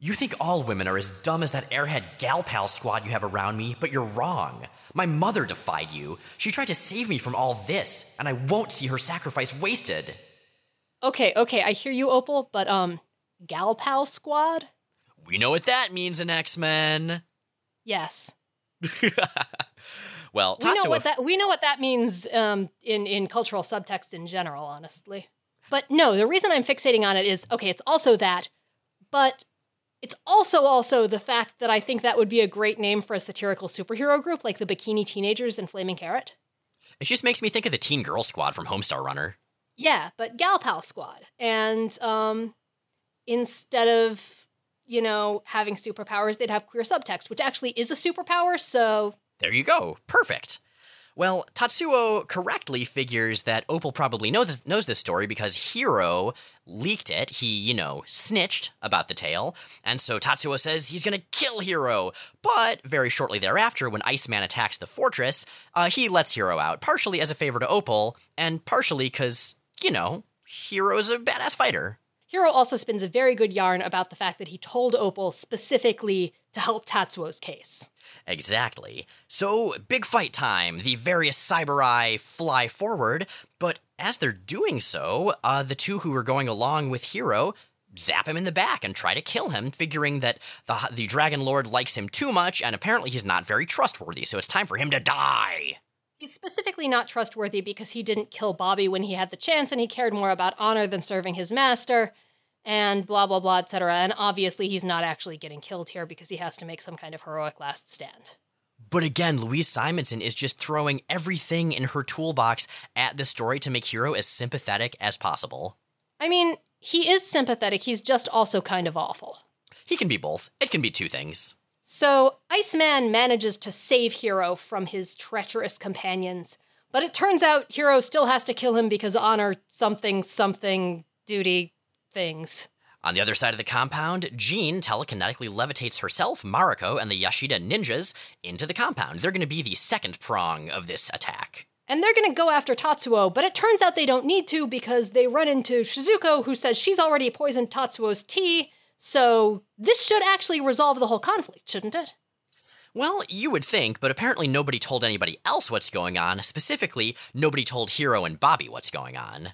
You think all women are as dumb as that airhead gal pal squad you have around me, but you're wrong. My mother defied you. She tried to save me from all this, and I won't see her sacrifice wasted. Okay, I hear you, Opal, but, gal pal squad? We know what that means in X-Men. Yes. Well, Tatsuo... We know what that means in cultural subtext in general, honestly. But no, the reason I'm fixating on it is, okay, it's also that, but it's also the fact that I think that would be a great name for a satirical superhero group like the Bikini Teenagers and Flaming Carrot. It just makes me think of the Teen Girl Squad from Homestar Runner. Yeah, but Gal Pal Squad. And instead of... you know, having superpowers, they'd have queer subtext, which actually is a superpower, so... There you go. Perfect. Well, Tatsuo correctly figures that Opal probably knows this story because Hiro leaked it. He, you know, snitched about the tale. And so Tatsuo says he's going to kill Hiro. But very shortly thereafter, when Iceman attacks the fortress, he lets Hiro out, partially as a favor to Opal, and partially because, you know, Hiro's a badass fighter. Hiro also spins a very good yarn about the fact that he told Opal specifically to help Tatsuo's case. Exactly. So, big fight time. The various Cyber-Eye fly forward, but as they're doing so, the two who were going along with Hiro zap him in the back and try to kill him, figuring that the Dragon Lord likes him too much, and apparently he's not very trustworthy, so it's time for him to die. He's specifically not trustworthy because he didn't kill Bobby when he had the chance and he cared more about honor than serving his master and blah, blah, blah, etc. And obviously he's not actually getting killed here because he has to make some kind of heroic last stand. But again, Louise Simonson is just throwing everything in her toolbox at the story to make Hiro as sympathetic as possible. I mean, he is sympathetic. He's just also kind of awful. He can be both. It can be two things. So, Iceman manages to save Hiro from his treacherous companions, but it turns out Hiro still has to kill him because honor something duty things. On the other side of the compound, Jean telekinetically levitates herself, Mariko, and the Yashida ninjas into the compound. They're going to be the second prong of this attack. And they're going to go after Tatsuo, but it turns out they don't need to because they run into Shizuko, who says she's already poisoned Tatsuo's tea. So this should actually resolve the whole conflict, shouldn't it? Well, you would think, but apparently nobody told anybody else what's going on. Specifically, nobody told Hiro and Bobby what's going on.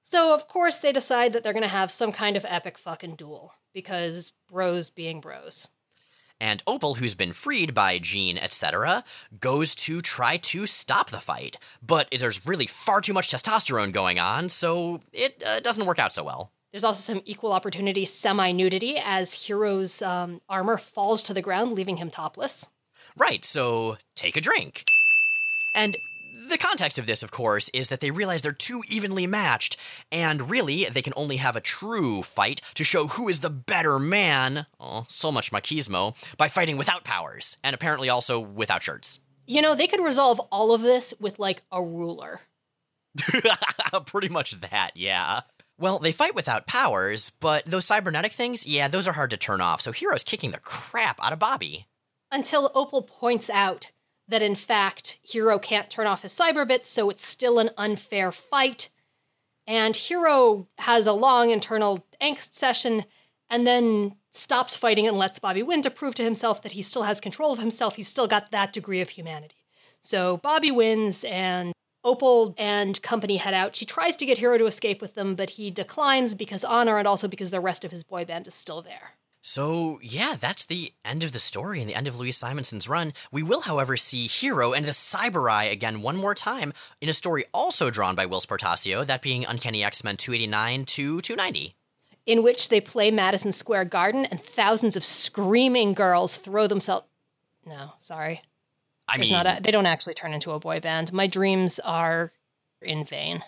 So, of course, they decide that they're going to have some kind of epic fucking duel, because bros being bros. And Opal, who's been freed by Jean, etc., goes to try to stop the fight. But there's really far too much testosterone going on, so it doesn't work out so well. There's also some equal opportunity semi-nudity as Hiro's armor falls to the ground, leaving him topless. Right, so take a drink. And the context of this, of course, is that they realize they're too evenly matched, and really, they can only have a true fight to show who is the better man, oh, so much machismo, by fighting without powers, and apparently also without shirts. You know, they could resolve all of this with, like, a ruler. Pretty much that, yeah. Well, they fight without powers, but those cybernetic things, yeah, those are hard to turn off, so Hiro's kicking the crap out of Bobby. Until Opal points out that, in fact, Hiro can't turn off his cyber bits, so it's still an unfair fight. And Hiro has a long internal angst session, and then stops fighting and lets Bobby win to prove to himself that he still has control of himself, he's still got that degree of humanity. So Bobby wins, and Opal and company head out. She tries to get Hiro to escape with them, but he declines because honor and also because the rest of his boy band is still there. So, yeah, that's the end of the story and the end of Louise Simonson's run. We will, however, see Hiro and the Cyber-Eye again one more time in a story also drawn by Whilce Portacio, that being Uncanny X-Men 289 to 290. In which they play Madison Square Garden and thousands of screaming girls throw themselves... No, sorry. I mean, they don't actually turn into a boy band. My dreams are in vain.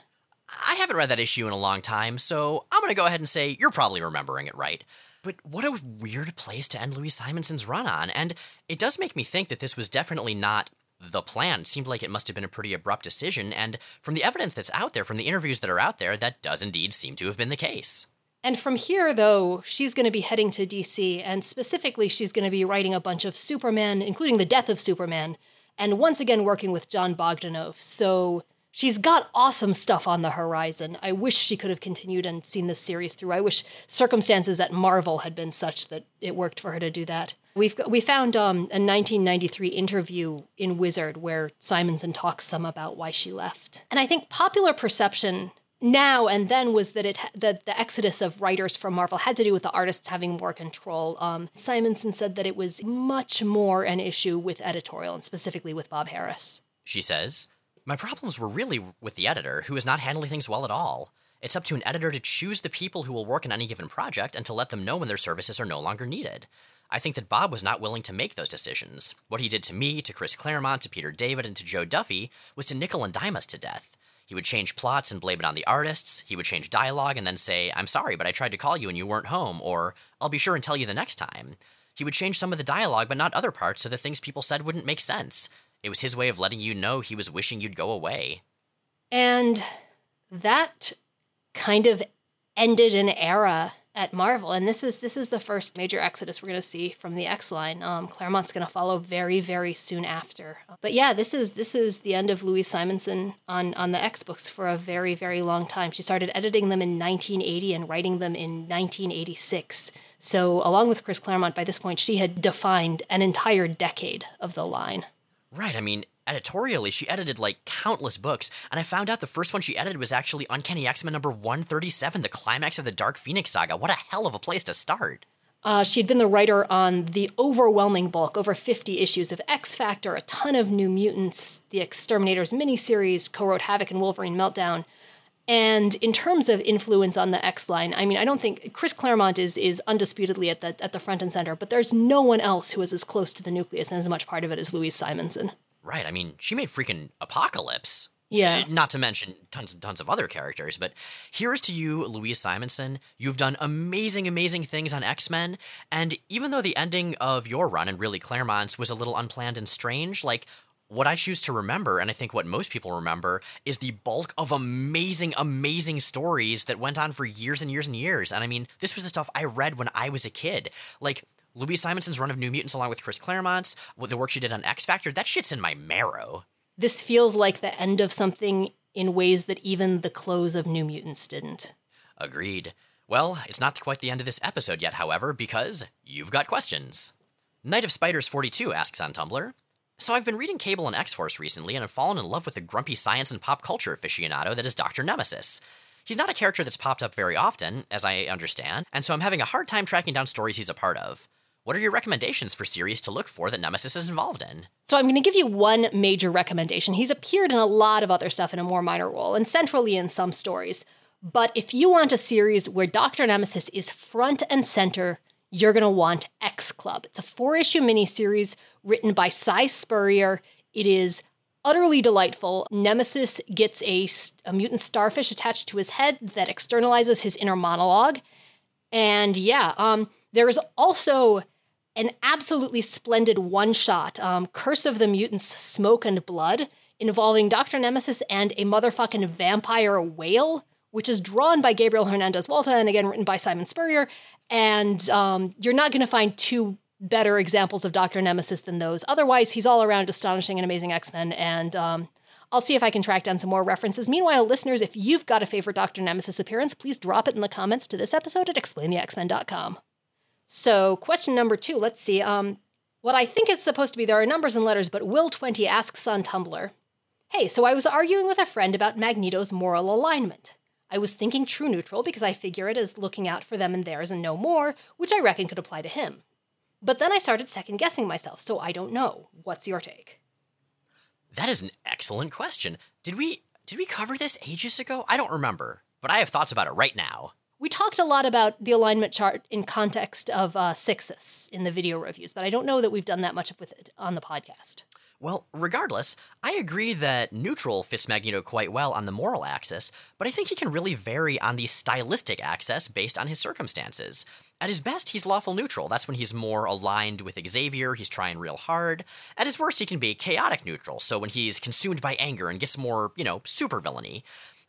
I haven't read that issue in a long time, so I'm going to go ahead and say you're probably remembering it right. But what a weird place to end Louise Simonson's run on, and it does make me think that this was definitely not the plan. It seemed like it must have been a pretty abrupt decision, and from the evidence that's out there, from the interviews that are out there, that does indeed seem to have been the case. And from here, though, she's going to be heading to DC, and specifically she's going to be writing a bunch of Superman, including the death of Superman, and once again working with John Bogdanov, so she's got awesome stuff on the horizon. I wish she could have continued and seen this series through. I wish circumstances at Marvel had been such that it worked for her to do that. We found a 1993 interview in Wizard where Simonson talks some about why she left. And I think popular perception now and then was that that the exodus of writers from Marvel had to do with the artists having more control. Simonson said that it was much more an issue with editorial, and specifically with Bob Harris. She says, "My problems were really with the editor, who is not handling things well at all. It's up to an editor to choose the people who will work on any given project and to let them know when their services are no longer needed. I think that Bob was not willing to make those decisions. What he did to me, to Chris Claremont, to Peter David, and to Joe Duffy was to nickel and dime us to death. He would change plots and blame it on the artists. He would change dialogue and then say, 'I'm sorry, but I tried to call you and you weren't home,' or 'I'll be sure and tell you the next time.' He would change some of the dialogue but not other parts, so the things people said wouldn't make sense. It was his way of letting you know he was wishing you'd go away." And that kind of ended an era at Marvel. And this is the first major exodus we're going to see from the X line. Claremont's going to follow very, very soon after. But yeah, this is the end of Louise Simonson on the X books for a very, very long time. She started editing them in 1980 and writing them in 1986. So along with Chris Claremont, by this point, she had defined an entire decade of the line. Right, I mean, editorially, she edited, like, countless books, and I found out the first one she edited was actually Uncanny X-Men number 137, the climax of the Dark Phoenix saga. What a hell of a place to start. She'd been the writer on the overwhelming bulk, over 50 issues of X-Factor, a ton of New Mutants, the Exterminators miniseries, co-wrote Havoc and Wolverine Meltdown. And in terms of influence on the X line, I mean, I don't think Chris Claremont is undisputedly at the front and center, but there's no one else who is as close to the nucleus and as much part of it as Louise Simonson. Right. I mean, she made freaking Apocalypse. Yeah. Not to mention tons and tons of other characters, but here's to you, Louise Simonson. You've done amazing, amazing things on X-Men, and even though the ending of your run, and really Claremont's, was a little unplanned and strange, like, what I choose to remember, and I think what most people remember, is the bulk of amazing, amazing stories that went on for years and years and years. And I mean, this was the stuff I read when I was a kid. Like, Louise Simonson's run of New Mutants along with Chris Claremont's, the work she did on X-Factor, that shit's in my marrow. This feels like the end of something in ways that even the close of New Mutants didn't. Agreed. Well, it's not quite the end of this episode yet, however, because you've got questions. Night of Spiders 42 asks on Tumblr, "So I've been reading Cable and X-Force recently, and I've fallen in love with a grumpy science and pop culture aficionado that is Dr. Nemesis. He's not a character that's popped up very often, as I understand, and so I'm having a hard time tracking down stories he's a part of. What are your recommendations for series to look for that Nemesis is involved in?" So I'm going to give you one major recommendation. He's appeared in a lot of other stuff in a more minor role, and centrally in some stories. But if you want a series where Dr. Nemesis is front and center, you're going to want X Club. It's a 4-issue miniseries written by Cy Spurrier. It is utterly delightful. Nemesis gets a mutant starfish attached to his head that externalizes his inner monologue. And yeah, there is also an absolutely splendid one-shot, Curse of the Mutants, Smoke and Blood, involving Dr. Nemesis and a motherfucking vampire whale, which is drawn by Gabriel Hernandez-Walta and again written by Simon Spurrier. And you're not going to find two better examples of Dr. Nemesis than those. Otherwise, he's all around astonishing and amazing X-Men, and I'll see if I can track down some more references. Meanwhile, listeners, if you've got a favorite Dr. Nemesis appearance, please drop it in the comments to this episode at explainthexmen.com. So question number 2, let's see. What I think is supposed to be, there are numbers and letters, but Will20 asks on Tumblr, "Hey, so I was arguing with a friend about Magneto's moral alignment. I was thinking true neutral because I figure it as looking out for them and theirs and no more, which I reckon could apply to him. But then I started second-guessing myself, so I don't know. What's your take?" That is an excellent question. Did we cover this ages ago? I don't remember, but I have thoughts about it right now. We talked a lot about the alignment chart in context of Sixis in the video reviews, but I don't know that we've done that much with it on the podcast. Well, regardless, I agree that neutral fits Magneto quite well on the moral axis, but I think he can really vary on the stylistic axis based on his circumstances. At his best, he's lawful neutral. That's when he's more aligned with Xavier, he's trying real hard. At his worst, he can be chaotic neutral, so when he's consumed by anger and gets more, supervillainy.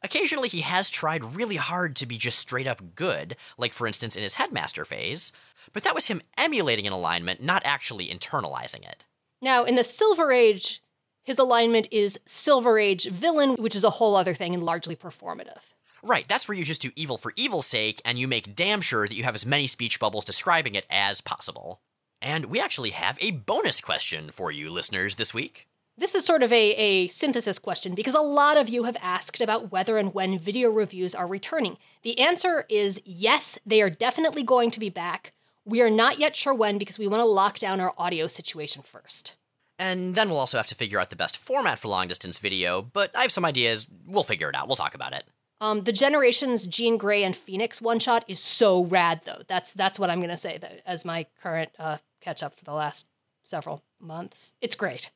Occasionally, he has tried really hard to be just straight-up good, like, for instance, in his Headmaster phase, but that was him emulating an alignment, not actually internalizing it. Now, in the Silver Age, his alignment is Silver Age villain, which is a whole other thing and largely performative. Right, that's where you just do evil for evil's sake, and you make damn sure that you have as many speech bubbles describing it as possible. And we actually have a bonus question for you listeners this week. This is sort of a synthesis question, because a lot of you have asked about whether and when video reviews are returning. The answer is yes, they are definitely going to be back. We are not yet sure when, because we want to lock down our audio situation first. And then we'll also have to figure out the best format for long-distance video, but I have some ideas. We'll figure it out. We'll talk about it. The Generations Jean Grey and Phoenix one-shot is so rad, though. That's what I'm going to say as my current catch-up for the last several months. It's great.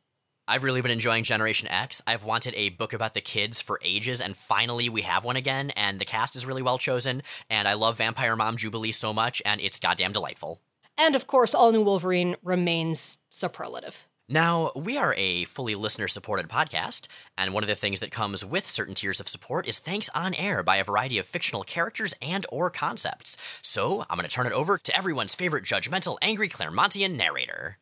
I've really been enjoying Generation X. I've wanted a book about the kids for ages, and finally we have one again, and the cast is really well chosen, and I love Vampire Mom Jubilee so much, and it's goddamn delightful. And of course, All New Wolverine remains superlative. Now, we are a fully listener-supported podcast, and one of the things that comes with certain tiers of support is thanks on air by a variety of fictional characters and or concepts. So, I'm going to turn it over to everyone's favorite judgmental, angry Claremontian narrator.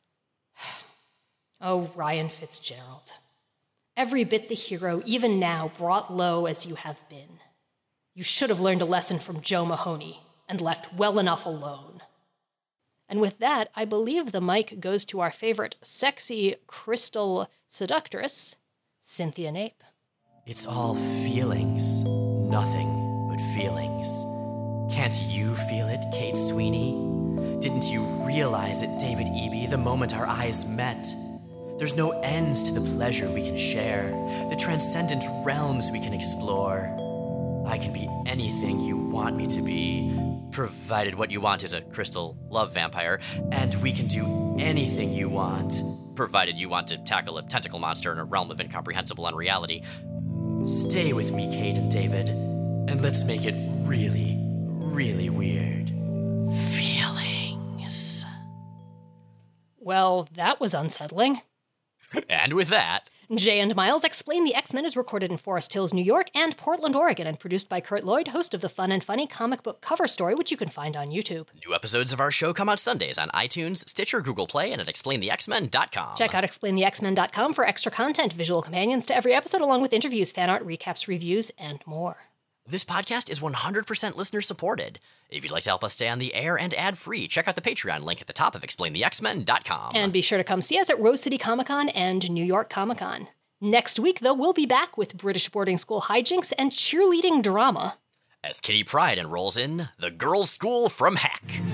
Oh, Ryan Fitzgerald. Every bit the hero, even now, brought low as you have been. You should have learned a lesson from Joe Mahoney, and left well enough alone. And with that, I believe the mic goes to our favorite sexy crystal seductress, Cynthia Nape. It's all feelings. Nothing but feelings. Can't you feel it, Kate Sweeney? Didn't you realize it, David Eby, the moment our eyes met? There's no ends to the pleasure we can share, the transcendent realms we can explore. I can be anything you want me to be, provided what you want is a crystal love vampire, and we can do anything you want, provided you want to tackle a tentacle monster in a realm of incomprehensible unreality. Stay with me, Kate and David, and let's make it really, really weird. Feelings. Well, that was unsettling. And with that, Jay and Miles Explain the X-Men is recorded in Forest Hills, New York, and Portland, Oregon, and produced by Kurt Lloyd, host of the Fun and Funny comic book cover story, which you can find on YouTube. New episodes of our show come out Sundays on iTunes, Stitcher, Google Play, and at explainthexmen.com. Check out explainthexmen.com for extra content, visual companions to every episode, along with interviews, fan art, recaps, reviews, and more. This podcast is 100% listener-supported. If you'd like to help us stay on the air and ad-free, check out the Patreon link at the top of explainthexmen.com. And be sure to come see us at Rose City Comic-Con and New York Comic-Con. Next week, though, we'll be back with British boarding school hijinks and cheerleading drama. As Kitty Pryde enrolls in The Girls' School from Hack.